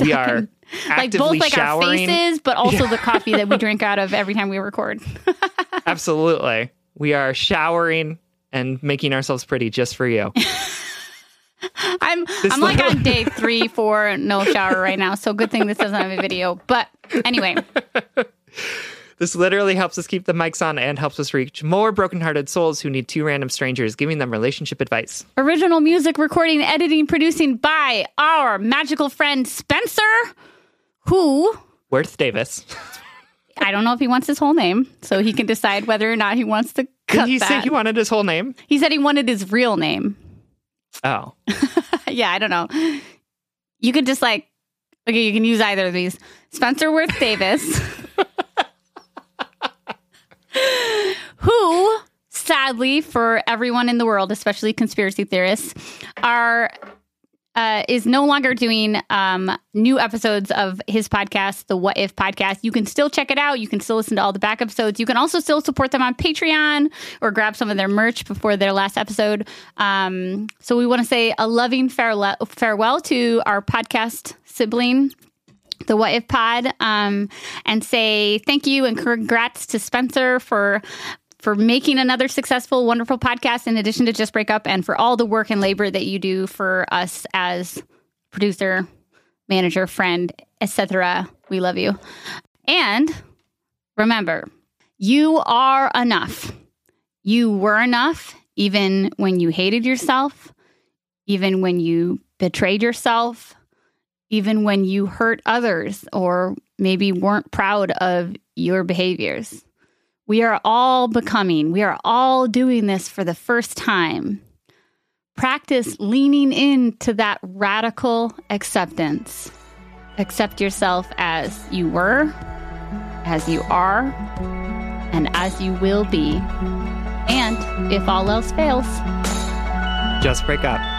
We are like both like showering. Our faces, but also yeah. The coffee that we drink out of every time we record. Absolutely. We are showering and making ourselves pretty just for you. I'm this I'm little... like on day three, four, no shower right now. So good thing this doesn't have a video. But anyway. This literally helps us keep the mics on and helps us reach more brokenhearted souls who need two random strangers giving them relationship advice. Original music recording, editing, producing by our magical friend Spencer, who... Wirth Davis. I don't know if he wants his whole name, so he can decide whether or not he wants to cut Did he that. Say he wanted his whole name? He said he wanted his real name. Oh. Yeah, I don't know. You could just like, okay, you can use either of these. Spencer Wirth Davis, who, sadly, for everyone in the world, especially conspiracy theorists, are... Uh, is no longer doing um, new episodes of his podcast, the What If podcast. You can still check it out. You can still listen to all the back episodes. You can also still support them on Patreon or grab some of their merch before their last episode. Um, so we want to say a loving farewell, farewell to our podcast sibling, the What If pod, um, and say thank you and congrats to Spencer for for making another successful, wonderful podcast in addition to Just Break Up, and for all the work and labor that you do for us as producer, manager, friend, et cetera. We love you. And remember, you are enough. You were enough even when you hated yourself, even when you betrayed yourself, even when you hurt others or maybe weren't proud of your behaviors. We are all becoming. We are all doing this for the first time. Practice leaning into that radical acceptance. Accept yourself as you were, as you are, and as you will be. And if all else fails, just break up.